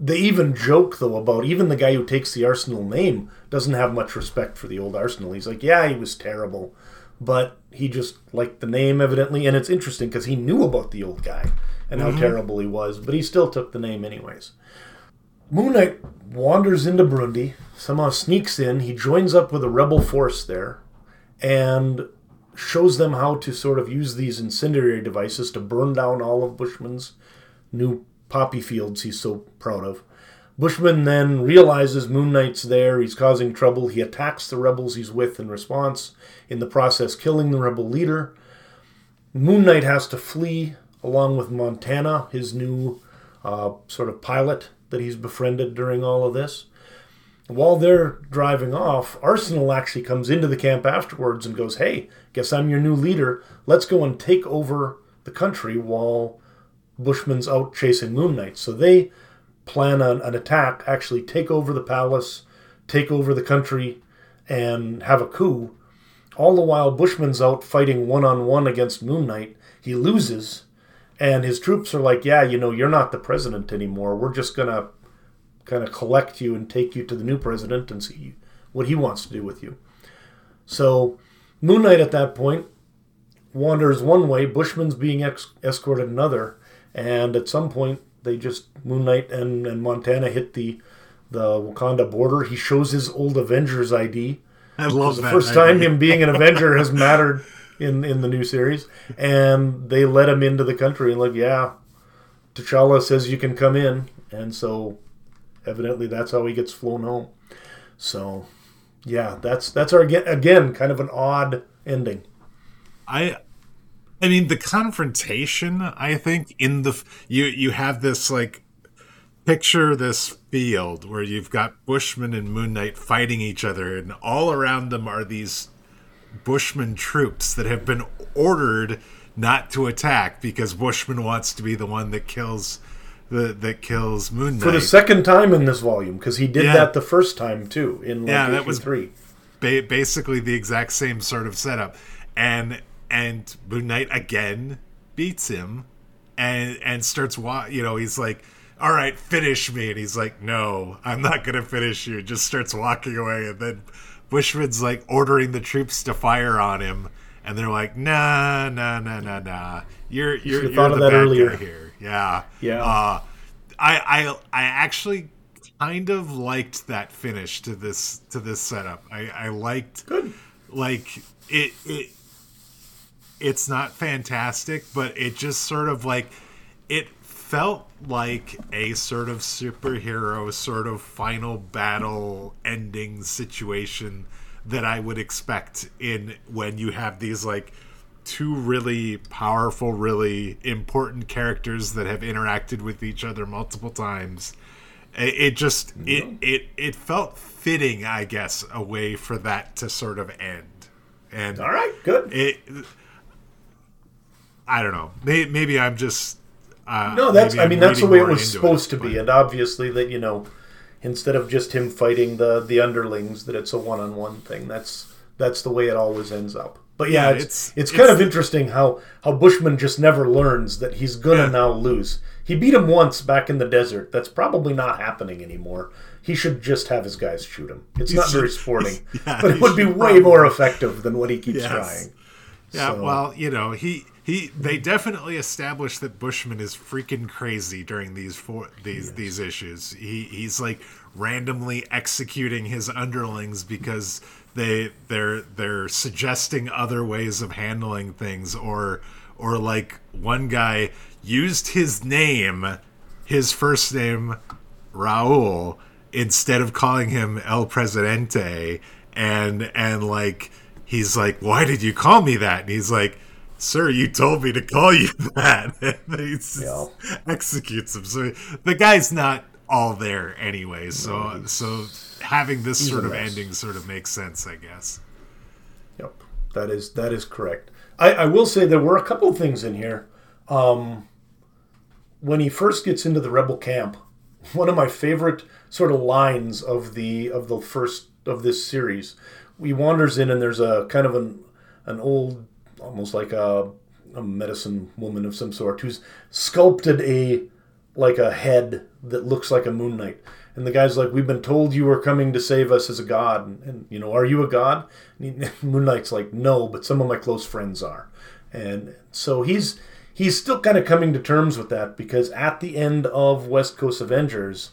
They even joke, though, about even the guy who takes the Arsenal name doesn't have much respect for the old Arsenal. He's like, yeah, he was terrible, but he just liked the name, evidently. And it's interesting because he knew about the old guy and how mm-hmm. terrible he was, but he still took the name anyways. Moon Knight wanders into Burundi, somehow sneaks in. He joins up with a rebel force there and shows them how to sort of use these incendiary devices to burn down all of Bushman's new poppy fields he's so proud of. Bushman then realizes Moon Knight's there. He's causing trouble. He attacks the rebels he's with in response, in the process killing the rebel leader. Moon Knight has to flee along with Montana, his new uh, sort of pilot that he's befriended during all of this. While they're driving off, Arsenal actually comes into the camp afterwards and goes, hey, guess I'm your new leader. Let's go and take over the country while Bushman's out chasing Moon Knight. So they plan on an attack, actually take over the palace, take over the country, and have a coup. All the while, Bushman's out fighting one-on-one against Moon Knight. He loses, and his troops are like, yeah, you know, you're not the president anymore. We're just going to kind of collect you and take you to the new president and see what he wants to do with you. So Moon Knight at that point wanders one way, Bushman's being ex- escorted another, and at some point, they just, Moon Knight and, and Montana hit the the Wakanda border. He shows his old Avengers I D. I love that. The first time him being an Avenger has mattered in, in the new series. And they let him into the country and like, yeah, T'Challa says you can come in. And so, evidently, that's how he gets flown home. So, yeah, that's, that's our, again, kind of an odd ending. I... I mean, the confrontation, I think, in the... You, you have this, like, picture this field where you've got Bushman and Moon Knight fighting each other, and all around them are these Bushman troops that have been ordered not to attack because Bushman wants to be the one that kills the that kills Moon Knight. For the second time in this volume, because he did yeah. that the first time, too, in like yeah, that was three. Ba- basically the exact same sort of setup. And... And Moon Knight again beats him, and and starts wa- you know he's like, all right, finish me, and he's like, no, I'm not gonna finish you. Just starts walking away, and then Bushman's like ordering the troops to fire on him, and they're like, nah, nah, nah, nah, nah. You're you're, you you're the bad earlier. guy here. Yeah, yeah. Uh, I I I actually kind of liked that finish to this to this setup. I I liked Good. like it it. It's not fantastic, but it just sort of like, it felt like a sort of superhero sort of final battle ending situation that I would expect in when you have these like two really powerful, really important characters that have interacted with each other multiple times. It just, yeah. it, it, it felt fitting, I guess, a way for that to sort of end. And all right, good. It, I don't know. Maybe I'm just... Uh, no, that's. I mean, that's the way it was supposed it, to be. But... And obviously that, you know, instead of just him fighting the, the underlings, that it's a one-on-one thing. That's that's the way it always ends up. But yeah, yeah it's, it's, it's it's kind of interesting how, how Bushman just never learns that he's going to yeah. now lose. He beat him once back in the desert. That's probably not happening anymore. He should just have his guys shoot him. It's he not should, very sporting. Yeah, but it would be probably. way more effective than what he keeps yes. trying. Yeah, so. well, you know, he... He, they definitely established that Bushman is freaking crazy during these four, these yes. these issues. He he's like randomly executing his underlings because they they're they're suggesting other ways of handling things, or or like one guy used his name, his first name Raul instead of calling him El Presidente, and and like he's like, why did you call me that? And he's like, sir, you told me to call you that. And he just yeah. executes him. So the guy's not all there anyway. So so having this he's sort of mess. ending sort of makes sense, I guess. Yep, that is that is correct. I, I will say there were a couple of things in here. Um, when he first gets into the rebel camp, one of my favorite sort of lines of the of the first of this series, he wanders in and there's a kind of an an old, almost like a, a medicine woman of some sort who's sculpted a like a head that looks like a Moon Knight. And the guy's like, we've been told you were coming to save us as a god. And, and you know, are you a god? And he, Moon Knight's like, no, but some of my close friends are. And so he's he's still kind of coming to terms with that, because at the end of West Coast Avengers,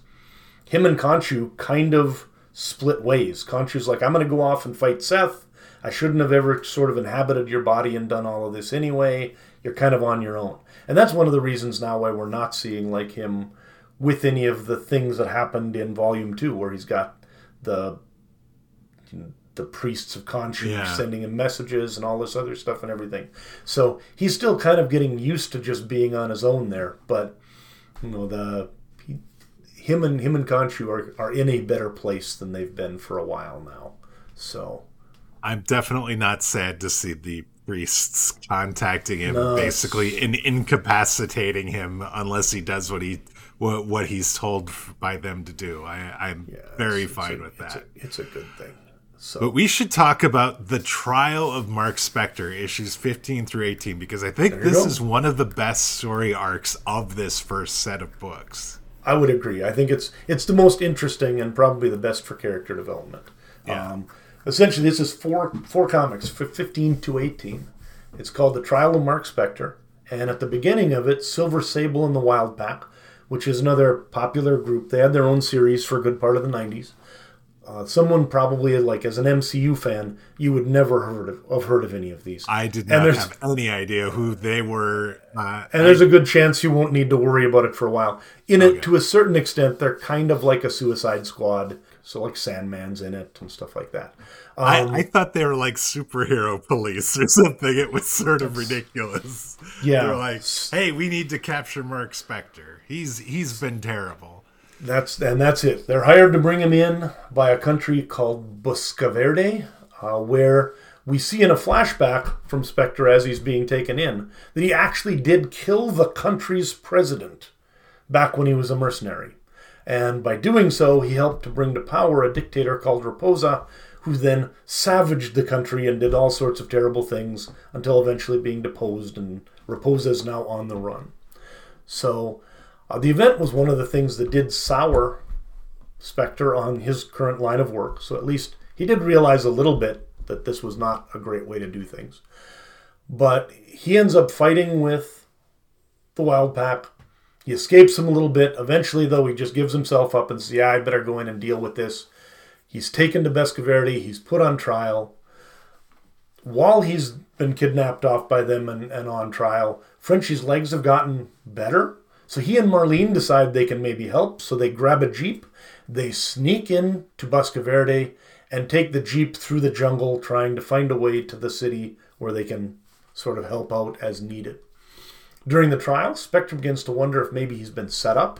him and Khonshu kind of split ways. Khonshu's like, I'm going to go off and fight Seth. I shouldn't have ever sort of inhabited your body and done all of this anyway. You're kind of on your own. And that's one of the reasons now why we're not seeing like him with any of the things that happened in Volume Two, where he's got the you know, the priests of Khonshu yeah. sending him messages and all this other stuff and everything. So he's still kind of getting used to just being on his own there. But you know, the he, him and him and Khonshu are are in a better place than they've been for a while now. So I'm definitely not sad to see the priests contacting him, no, basically in, incapacitating him unless he does what he. What, what he's told by them to do. I, I'm yeah, very it's, fine it's a, with that. It's a, it's a good thing. So. But we should talk about the trial of Marc Spector, issues fifteen through eighteen, because I think this go. is one of the best story arcs of this first set of books. I would agree. I think it's it's the most interesting and probably the best for character development. Yeah. Um, essentially, this is four four comics, fifteen to eighteen. It's called The Trial of Marc Spector, and at the beginning of it, Silver Sable and the Wild Pack, which is another popular group. They had their own series for a good part of the nineties. Uh, someone probably, like as an M C U fan, you would never heard of, have heard of any of these. I did not have any idea who they were. Uh, and I, there's a good chance you won't need to worry about it for a while. In okay. it, to a certain extent, they're kind of like a Suicide Squad. So like Sandman's in it and stuff like that. Um, I, I thought they were like superhero police or something. It was sort of ridiculous. Yeah. They were like, hey, we need to capture Marc Spector. He's he's been terrible. That's and that's it. They're hired to bring him in by a country called Bescoverde, uh, where we see in a flashback from Spector as he's being taken in that he actually did kill the country's president back when he was a mercenary. And by doing so, he helped to bring to power a dictator called Raposa, who then savaged the country and did all sorts of terrible things until eventually being deposed, and Raposa is now on the run. So uh, the event was one of the things that did sour Spector on his current line of work, so at least he did realize a little bit that this was not a great way to do things. But he ends up fighting with the Wild Pack. He escapes him a little bit. Eventually, though, he just gives himself up and says, yeah, I better go in and deal with this. He's taken to Bescoverde. He's put on trial. While he's been kidnapped off by them and, and on trial, Frenchie's legs have gotten better. So he and Marlene decide they can maybe help. So they grab a jeep. They sneak in to Bescoverde and take the jeep through the jungle, trying to find a way to the city where they can sort of help out as needed. During the trial, Spector begins to wonder if maybe he's been set up,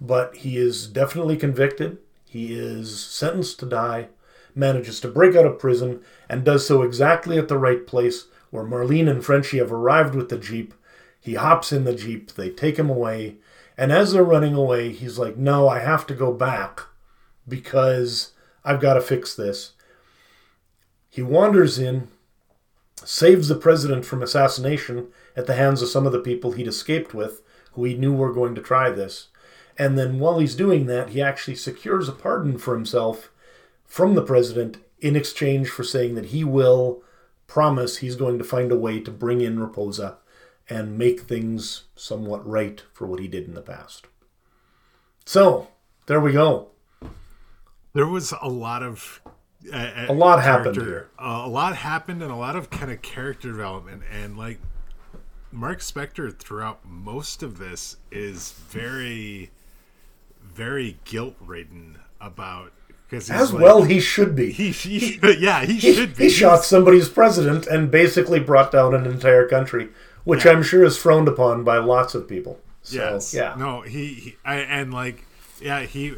but he is definitely convicted. He is sentenced to die, manages to break out of prison, and does so exactly at the right place where Marlene and Frenchie have arrived with the jeep. He hops in the jeep, they take him away, and as they're running away, he's like, no, I have to go back because I've got to fix this. He wanders in, saves the president from assassination at the hands of some of the people he'd escaped with, who he knew were going to try this. And then while he's doing that, he actually secures a pardon for himself from the president in exchange for saying that he will promise he's going to find a way to bring in Raposa and make things somewhat right for what he did in the past. So, there we go. There was a lot of... A, a, a lot happened here. Uh, a lot happened and a lot of kind of character development. And like Marc Spector throughout most of this is very, very guilt-ridden about... As like, well, he should be. He, he, he should, yeah, he, he should be. He shot somebody's president and basically brought down an entire country, which yeah. I'm sure is frowned upon by lots of people. So, yes. Yeah. No, he, he I, and like, yeah, he,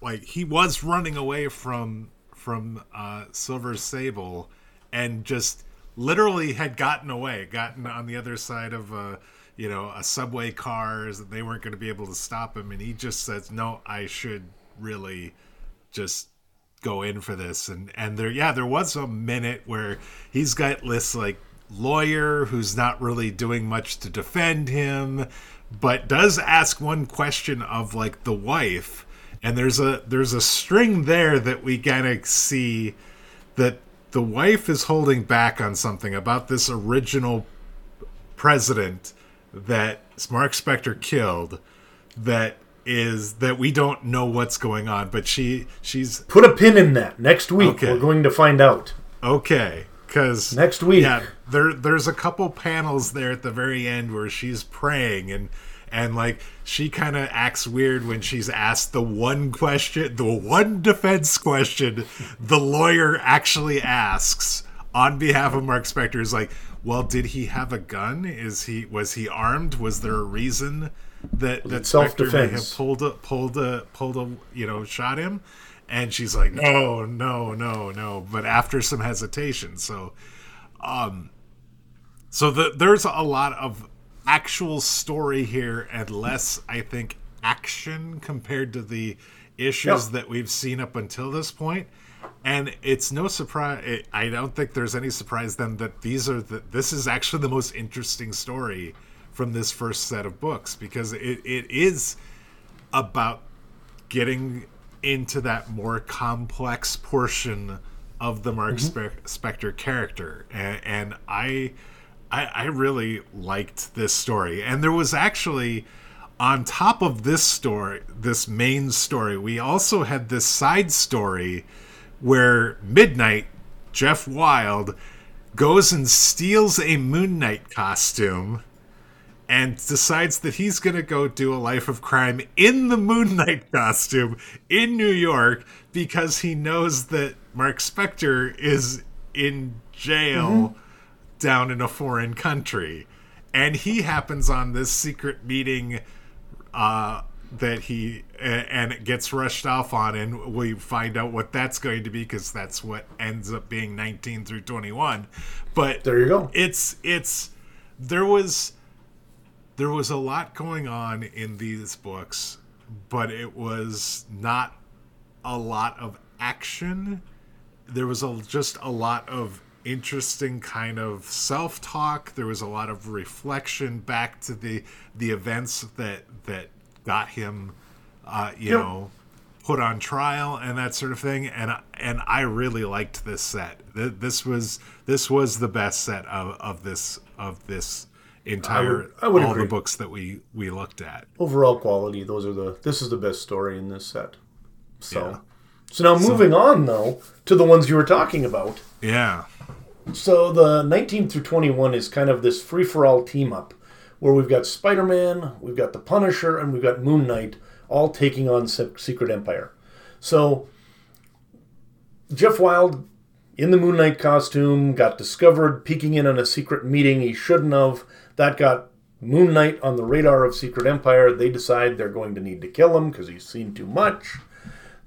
like he was running away from from uh, Silver Sable, and just literally had gotten away, gotten on the other side of a, you know, a subway car. They weren't going to be able to stop him, and he just says, "No, I should really just go in for this." And and there, yeah, there was a minute where he's got this like lawyer who's not really doing much to defend him, but does ask one question of like the wife, and there's a there's a string there that we kind of see that the wife is holding back on something about this original president that Marc Spector killed, that is that we don't know what's going on, but she she's put a pin in that. Next week okay. we're going to find out. Okay, because next week, yeah, there there's a couple panels there at the very end where she's praying, and and like she kind of acts weird when she's asked the one question, the one defense question the lawyer actually asks on behalf of Marc Spector is like, well, did he have a gun? Is he was he armed? Was there a reason? That that Spector may have pulled a pulled a pulled a you know shot him, and she's like no no no no. But after some hesitation, so, um, so the, there's a lot of actual story here and less, I think, action compared to the issues yep. that we've seen up until this point. And it's no surprise. It, I don't think there's any surprise then that these are the, this is actually the most interesting story from this first set of books, because it, it is about getting into that more complex portion of the Marc mm-hmm. Spector character. And, and I, I I really liked this story. And there was actually, on top of this story, this main story, we also had this side story where Midnight, Jeff Wilde, goes and steals a Moon Knight costume and decides that he's going to go do a life of crime in the Moon Knight costume in New York, because he knows that Marc Spector is in jail mm-hmm. down in a foreign country. And he happens on this secret meeting uh, that he uh, and it gets rushed off on, and we find out what that's going to be, because that's what ends up being nineteen through twenty-one. But there you go. It's it's there was... There was a lot going on in these books, but it was not a lot of action. There was a, just a lot of interesting kind of self-talk. There was a lot of reflection back to the the events that that got him, uh, you yep. know, put on trial and that sort of thing. And and I really liked this set. This was this was the best set of, of this of this. entire I would, I would all agree. The books that we we looked at, overall quality, those are the this is the best story in this set. So yeah. so now moving so, on though to the ones you were talking about. Yeah, so the nineteen through twenty-one is kind of this free-for-all team up where we've got Spider-Man, we've got the Punisher, and we've got Moon Knight all taking on Secret Empire. So Jeff Wilde in the Moon Knight costume got discovered peeking in on a secret meeting he shouldn't have. That got Moon Knight on the radar of Secret Empire. They decide they're going to need to kill him because he's seen too much.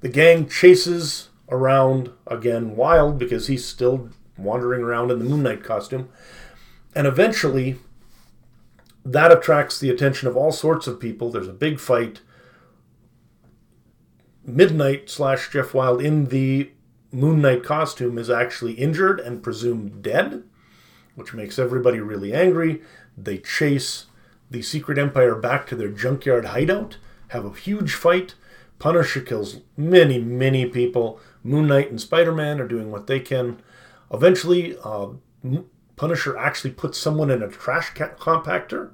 The gang chases around, again, Wilde, because he's still wandering around in the Moon Knight costume. And eventually, that attracts the attention of all sorts of people. There's a big fight. Midnight slash Jeff Wilde in the Moon Knight costume is actually injured and presumed dead, which makes everybody really angry. They chase the Secret Empire back to their junkyard hideout, have a huge fight. Punisher kills many, many people. Moon Knight and Spider-Man are doing what they can. Eventually, uh, Punisher actually puts someone in a trash compactor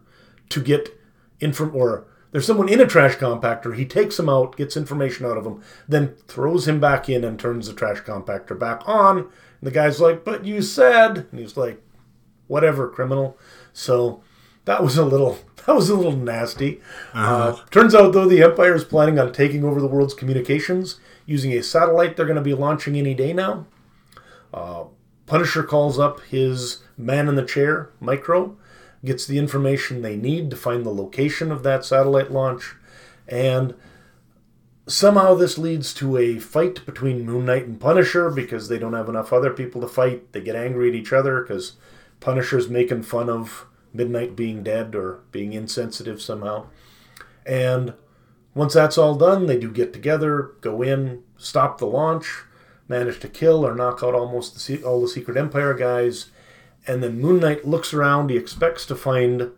to get info, or there's someone in a trash compactor. He takes him out, gets information out of him, then throws him back in and turns the trash compactor back on. And the guy's like, "But you said," and he's like, "Whatever, criminal." So that was a little That was a little nasty. Uh-huh. Uh, turns out, though, the Empire is planning on taking over the world's communications using a satellite they're going to be launching any day now. Uh, Punisher calls up his man in the chair, Micro, gets the information they need to find the location of that satellite launch, and somehow this leads to a fight between Moon Knight and Punisher because they don't have enough other people to fight. They get angry at each other because Punisher's making fun of Midnight being dead or being insensitive somehow. And once that's all done, they do get together, go in, stop the launch, manage to kill or knock out almost the, all the Secret Empire guys. And then Moon Knight looks around. He expects to find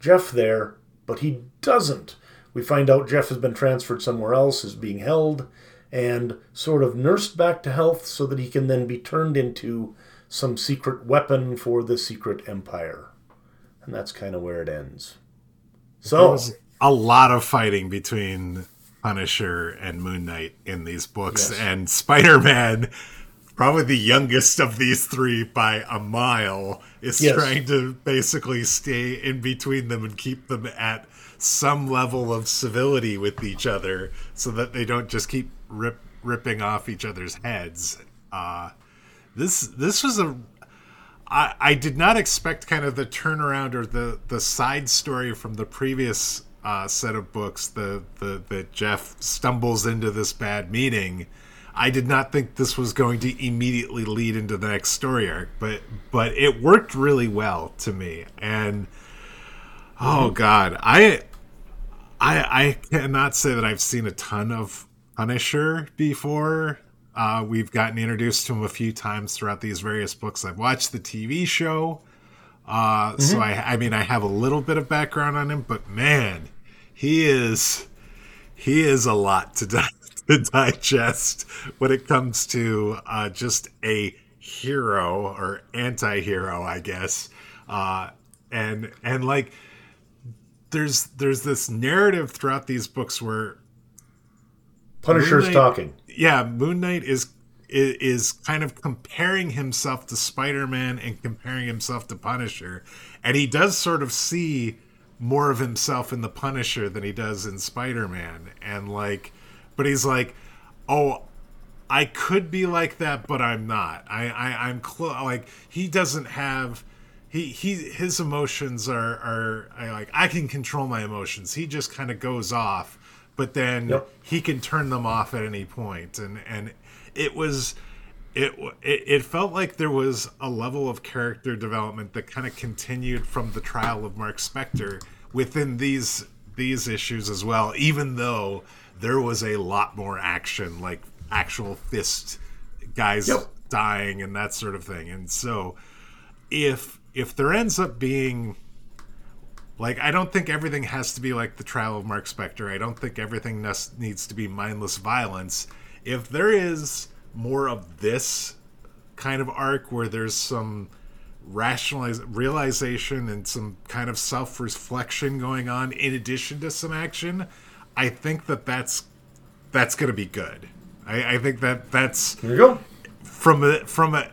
Jeff there, but he doesn't. We find out Jeff has been transferred somewhere else, is being held, and sort of nursed back to health so that he can then be turned into some secret weapon for the Secret Empire. And that's kind of where it ends. So there was a lot of fighting between Punisher and Moon Knight in these books, yes. And Spider-Man, probably the youngest of these three by a mile, is yes. trying to basically stay in between them and keep them at some level of civility with each other so that they don't just keep rip, ripping off each other's heads. Uh, this this was a... I, I did not expect kind of the turnaround or the, the side story from the previous uh, set of books, the, the that Jeff stumbles into this bad meeting. I did not think this was going to immediately lead into the next story arc, but but it worked really well to me. And oh God, I I I cannot say that I've seen a ton of Punisher before. Uh, we've gotten introduced to him a few times throughout these various books. I've watched the T V show, uh, mm-hmm. so I, I mean I have a little bit of background on him. But man, he is he is a lot to di- to digest when it comes to uh, just a hero or anti-hero, I guess. Uh, and and like. There's there's this narrative throughout these books where Punisher's Moon Knight, talking. Yeah, Moon Knight is is kind of comparing himself to Spider-Man and comparing himself to Punisher, and he does sort of see more of himself in the Punisher than he does in Spider-Man, and like, but he's like, oh, I could be like that, but I'm not. I, I I'm close. Like he doesn't have. He he his emotions are, are I like I can control my emotions. He just kind of goes off, but then yep. he can turn them off at any point. And and it was it it felt like there was a level of character development that kind of continued from the trial of Marc Spector within these these issues as well. Even though there was a lot more action, like actual fist guys yep. dying and that sort of thing. And so if If there ends up being, like, I don't think everything has to be like the trial of Marc Spector. I don't think everything ne- needs to be mindless violence. If there is more of this kind of arc where there's some rationaliz- realization and some kind of self-reflection going on in addition to some action, I think that that's, that's going to be good. I, I think that that's... There you go. From a... From a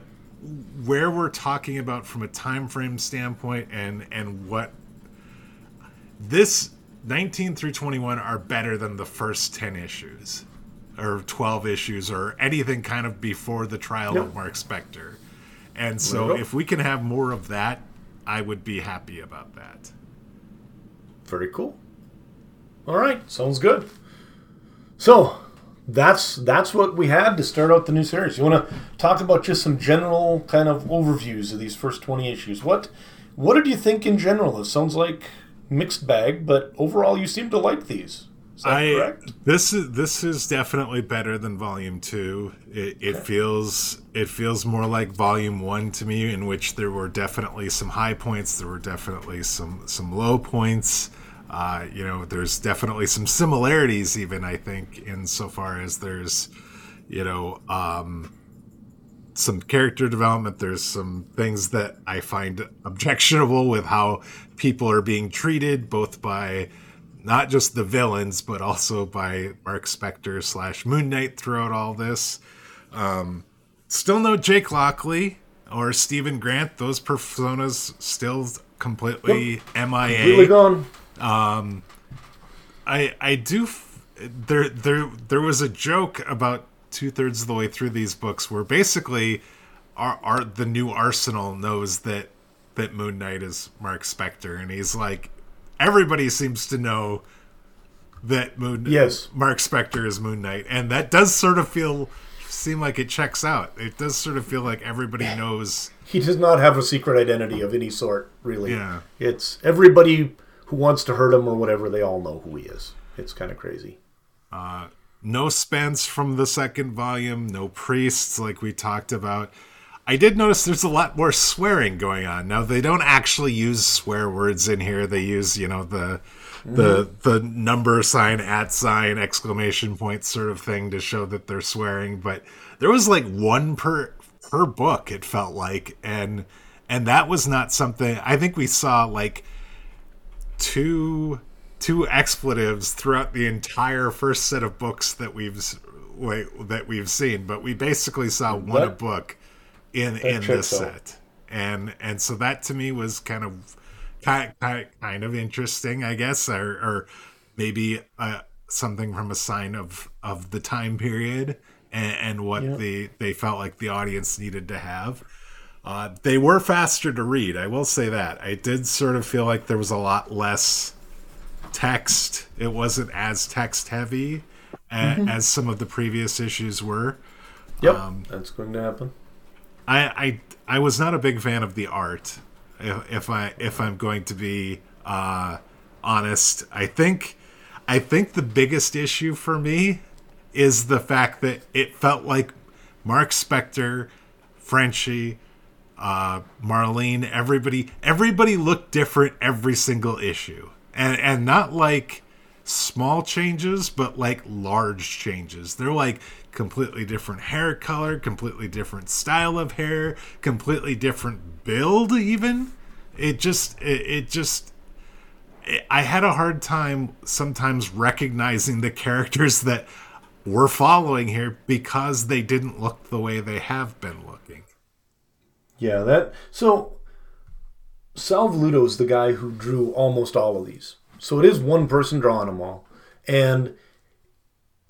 where we're talking about from a time frame standpoint and and what this nineteen through twenty-one are better than the first ten issues or twelve issues or anything kind of before the trial yep. of Marc Spector. And so if we can have more of that, I would be happy about that. Very cool. All right. Sounds good. So That's that's what we had to start out the new series. You want to talk about just some general kind of overviews of these first twenty issues. What what did you think in general? It sounds like mixed bag, but overall you seem to like these. Is that I, correct? This is this is definitely better than Volume Two. It, it okay. feels it feels more like Volume One to me, in which there were definitely some high points. There were definitely some some low points. Uh, you know, there's definitely some similarities even, I think, insofar as there's, you know, um, some character development. There's some things that I find objectionable with how people are being treated, both by not just the villains, but also by Marc Spector slash Moon Knight throughout all this. Um, still no Jake Lockley or Stephen Grant. Those personas still completely yep. M I A. Completely gone. Um, I I do f- there there there was a joke about two thirds of the way through these books where basically our, our the new Arsenal knows that that Moon Knight is Marc Spector, and he's like, everybody seems to know that Moon yes Marc Spector is Moon Knight, and that does sort of feel seem like it checks out. It does sort of feel like everybody knows. He does not have a secret identity of any sort, really. Yeah, it's everybody who wants to hurt him or whatever, they all know who he is. It's kind of crazy. Uh, no Spence from the second volume, no priests like we talked about. I did notice there's a lot more swearing going on. Now, they don't actually use swear words in here. They use, you know, the the mm. the number sign, at sign, exclamation point sort of thing to show that they're swearing. But there was like one per per book, it felt like. And and that was not something... I think we saw like two two expletives throughout the entire first set of books that we've, wait, that we've seen. But we basically saw one what? a book. in in this so. set, and and so that to me was kind of kind kind of interesting, I guess, or, or maybe uh, something from a sign of of the time period and, and what yep. the they felt like the audience needed to have. Uh, they were faster to read, I will say that. I did sort of feel like there was a lot less text. It wasn't as text heavy mm-hmm. as, as some of the previous issues were. Yep, um, that's going to happen. I, I I was not a big fan of the art, if, if I if I'm going to be uh, honest. I think I think the biggest issue for me is the fact that it felt like Marc Spector, Frenchie, uh, Marlene, everybody everybody looked different every single issue, and and not like small changes, but like large changes. They're like completely different hair color, completely different style of hair, completely different build even. It just, it, it just, it, I had a hard time sometimes recognizing the characters that we're following here because they didn't look the way they have been looking. Yeah, that, so Sal Velluto's the guy who drew almost all of these. So it is one person drawing them all. And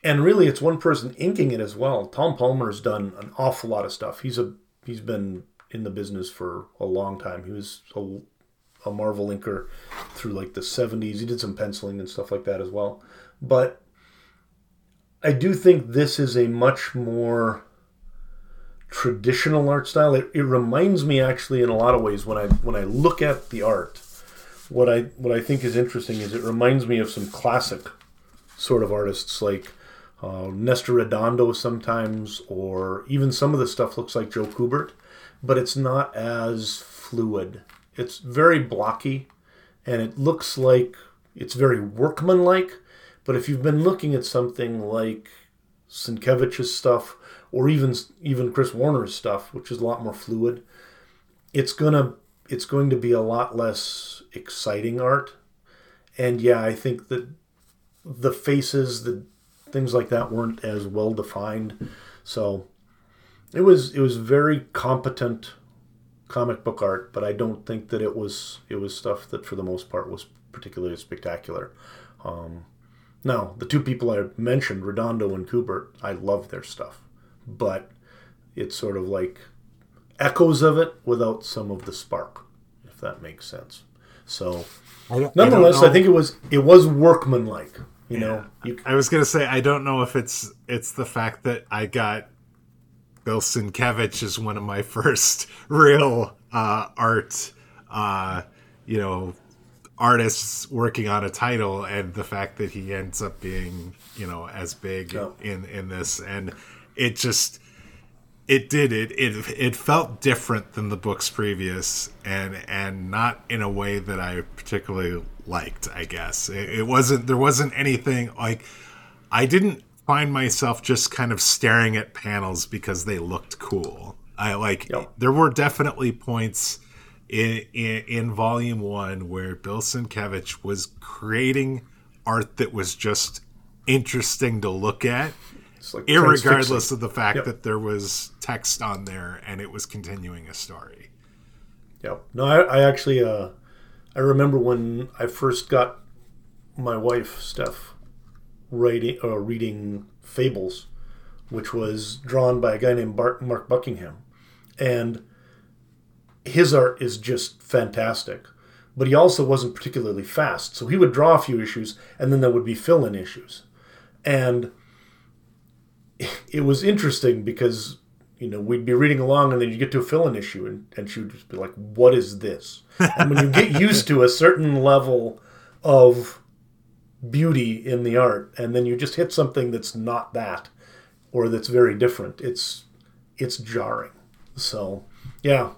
And really, it's one person inking it as well. Tom Palmer's done an awful lot of stuff. He's a he's been in the business for a long time. He was a, a Marvel inker through like the seventies. He did some penciling and stuff like that as well. But I do think this is a much more traditional art style. It, it reminds me actually in a lot of ways when I when I look at the art, what I what I think is interesting is it reminds me of some classic sort of artists like. Uh, Nestor Redondo sometimes, or even some of the stuff looks like Joe Kubert, but it's not as fluid. It's very blocky, and it looks like it's very workmanlike, but if you've been looking at something like Sienkiewicz's stuff, or even even Chris Warner's stuff, which is a lot more fluid, it's gonna it's going to be a lot less exciting art. And yeah, I think that the faces, the things like that weren't as well defined, so it was it was very competent comic book art, but I don't think that it was it was stuff that for the most part was particularly spectacular. Um, now the two people I mentioned, Redondo and Kubert, I love their stuff, but it's sort of like echoes of it without some of the spark, if that makes sense. So I nonetheless, I, I think it was it was workmanlike. You know, yeah. you, I was going to say, I don't know if it's it's the fact that I got Bill Sienkiewicz as one of my first real uh, art, uh, you know, artists working on a title, and the fact that he ends up being, you know, as big oh. in, in this. And it just, it did, it, it it felt different than the books previous, and and not in a way that I particularly liked, I guess. It, it wasn't, there wasn't anything, like, I didn't find myself just kind of staring at panels because they looked cool. I, like, yep. there were definitely points in, in, in Volume one where Bill Sienkiewicz was creating art that was just interesting to look at, like irregardless of the fact yep. that there was text on there and it was continuing a story. Yep. No, I, I actually... uh I remember when I first got my wife, Steph, writing uh, reading Fables, which was drawn by a guy named Bart, Mark Buckingham. And his art is just fantastic. But he also wasn't particularly fast. So he would draw a few issues, and then there would be fill-in issues. And it was interesting because, you know, we'd be reading along, and then you get to a fill-in issue, and, and she would just be like, what is this? And when you get used to a certain level of beauty in the art, and then you just hit something that's not that, or that's very different, it's it's jarring. So, yeah.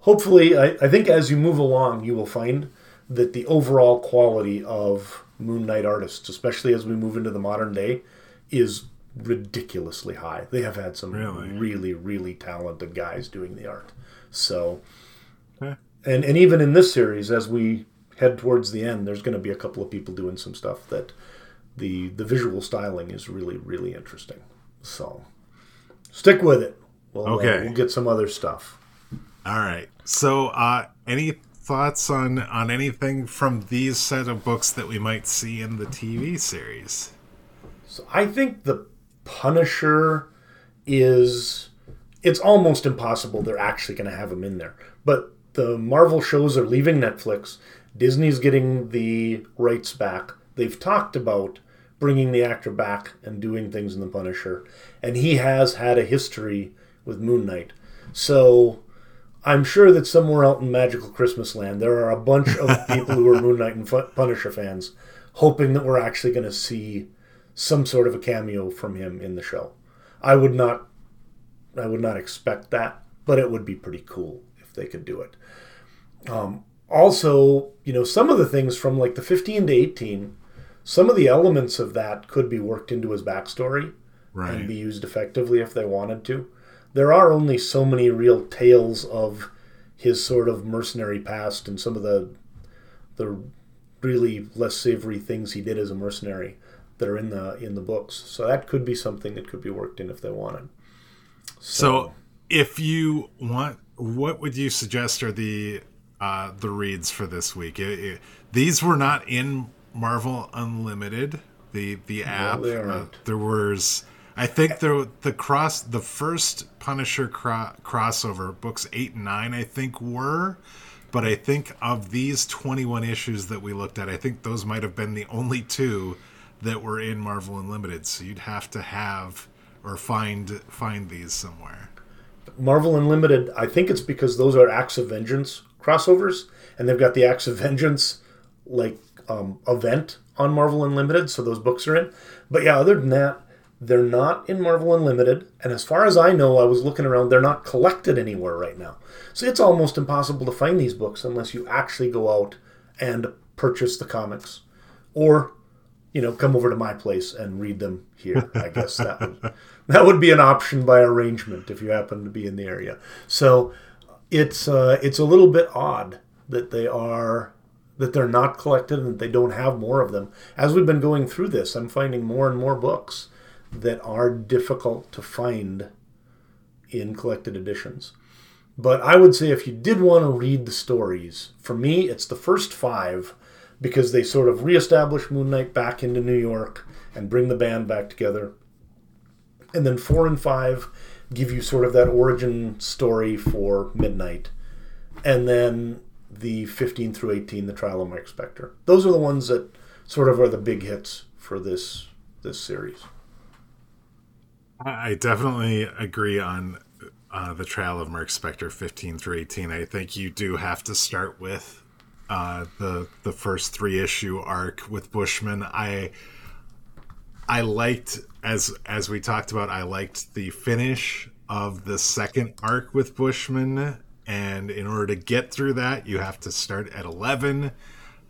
Hopefully, I, I think as you move along, you will find that the overall quality of Moon Knight artists, especially as we move into the modern day, is ridiculously high. They have had some really, really, really talented guys doing the art. So, huh. and, and even in this series, as we head towards the end, there's going to be a couple of people doing some stuff that the the visual styling is really, really interesting. So, stick with it. We'll, okay. uh, we'll get some other stuff. All right. So, uh, any thoughts on, on anything from these set of books that we might see in the T V series? So I think the Punisher is... It's almost impossible they're actually going to have him in there. But the Marvel shows are leaving Netflix. Disney's getting the rights back. They've talked about bringing the actor back and doing things in the Punisher. And he has had a history with Moon Knight. So... I'm sure that somewhere out in Magical Christmas Land, there are a bunch of people who are Moon Knight and F- Punisher fans hoping that we're actually going to see some sort of a cameo from him in the show. I would not I would not expect that, but it would be pretty cool if they could do it. Um, also, you know, some of the things from like the fifteen to eighteen, some of the elements of that could be worked into his backstory right. and be used effectively if they wanted to. There are only so many real tales of his sort of mercenary past and some of the the really less savory things he did as a mercenary that are in the in the books. So that could be something that could be worked in if they wanted. So, so if you want, what would you suggest are the uh, the reads for this week? It, it, these were not in Marvel Unlimited, the the app. No, they aren't. Uh, there was. I think the the cross the first Punisher cro- crossover books eight and nine I think were, but I think of these twenty-one issues that we looked at, I think those might have been the only two that were in Marvel Unlimited. So you'd have to have or find find these somewhere. Marvel Unlimited, I think it's because those are Acts of Vengeance crossovers, and they've got the Acts of Vengeance like um, event on Marvel Unlimited, so those books are in. But yeah, other than that. They're not in Marvel Unlimited, and as far as I know, I was looking around, they're not collected anywhere right now. So it's almost impossible to find these books unless you actually go out and purchase the comics. Or, you know, come over to my place and read them here. I guess that would, that would be an option by arrangement if you happen to be in the area. So it's uh, it's a little bit odd that they are... that they're not collected and that they don't have more of them. As we've been going through this, I'm finding more and more books that are difficult to find in collected editions. But I would say if you did want to read the stories, for me, it's the first five because they sort of reestablish Moon Knight back into New York and bring the band back together. And then four and five give you sort of that origin story for Midnight. And then the fifteen through eighteen, the Trial of Marc Spector. Those are the ones that sort of are the big hits for this this series. I definitely agree on uh, the Trial of Marc Spector fifteen through eighteen. I think you do have to start with uh, the the first three issue arc with Bushman. I I liked as as we talked about. I liked the finish of the second arc with Bushman, and in order to get through that, you have to start at eleven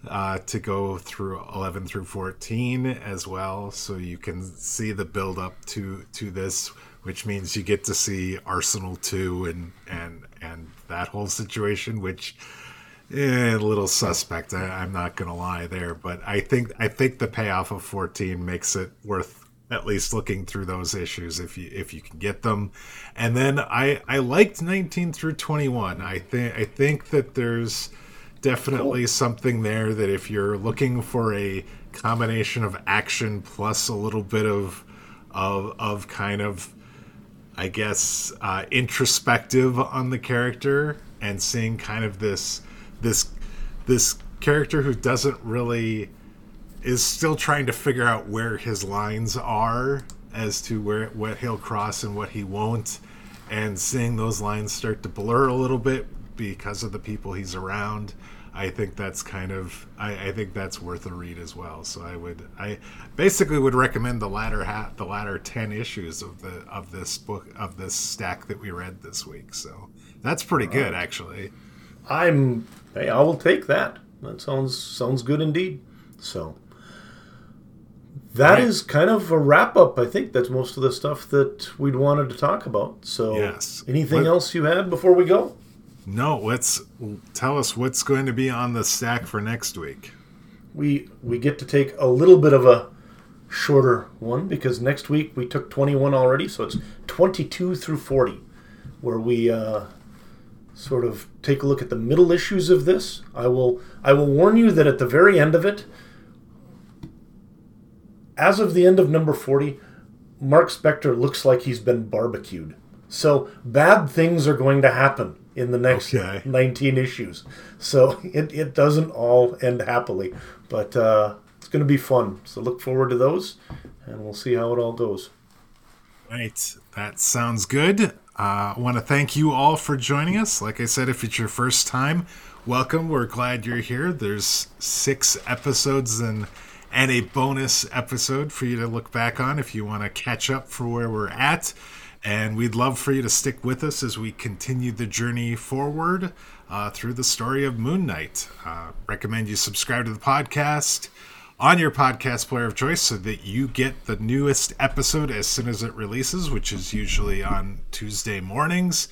uh, to go through eleven through fourteen as well, so you can see the build up to, to this, which means you get to see Arsenal two and and and that whole situation, which eh, a little suspect. I, I'm not gonna lie there, but I think I think the payoff of fourteen makes it worth at least looking through those issues if you if you can get them. And then I I liked nineteen through twenty-one. I think I think that there's definitely cool. something there that if you're looking for a combination of action plus a little bit of of of kind of, I guess, uh, introspective on the character and seeing kind of this this this character who doesn't really is still trying to figure out where his lines are as to where what he'll cross and what he won't, and seeing those lines start to blur a little bit because of the people he's around. I think that's kind of I, I think that's worth a read as well. So I would I basically would recommend the latter half, the latter ten issues of the of this book of this stack that we read this week. So that's pretty All good, right. actually. I'm hey, I will take that. That sounds sounds good indeed. So that right. is kind of a wrap up. I think that's most of the stuff that we'd wanted to talk about. So yes. anything what? else you had before we go? No, let's tell us what's going to be on the stack for next week. We we get to take a little bit of a shorter one because next week we took twenty-one already, so it's twenty-two through forty, where we uh, sort of take a look at the middle issues of this. I will I will warn you that at the very end of it, as of the end of number forty, Marc Spector looks like he's been barbecued. So bad things are going to happen in the next okay. nineteen issues. So it, it doesn't all end happily. But uh, it's going to be fun. So look forward to those, and we'll see how it all goes. Right. That sounds good. Uh, I want to thank you all for joining us. Like I said, if it's your first time, welcome. We're glad you're here. There's six episodes and, and a bonus episode for you to look back on if you want to catch up for where we're at. And we'd love for you to stick with us as we continue the journey forward uh, through the story of Moon Knight. Uh, recommend you subscribe to the podcast on your podcast player of choice so that you get the newest episode as soon as it releases, which is usually on Tuesday mornings.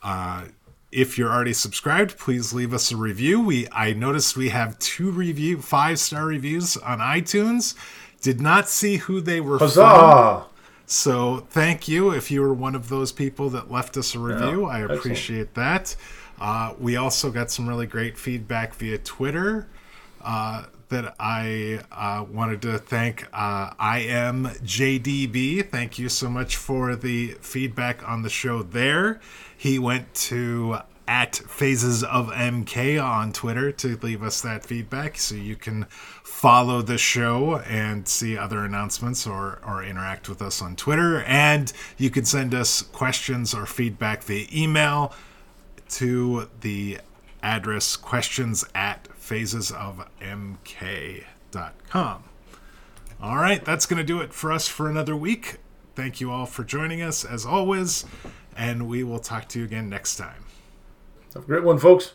Uh, if you're already subscribed, please leave us a review. We I noticed we have two review five-star reviews on iTunes. Did not see who they were Huzzah! from. So thank you if you were one of those people that left us a review. Yeah, I appreciate excellent. that. Uh, we also got some really great feedback via Twitter uh, that I uh, wanted to thank. Uh, I am J D B. Thank you so much for the feedback on the show there. He went to at Phases of M K on Twitter to leave us that feedback, so you can follow the show and see other announcements or or interact with us on Twitter. And you can send us questions or feedback via email to the address questions at phasesofmk dot com. All right, that's going to do it for us for another week. Thank you all for joining us as always, and we will talk to you again next time. Have a great one, folks.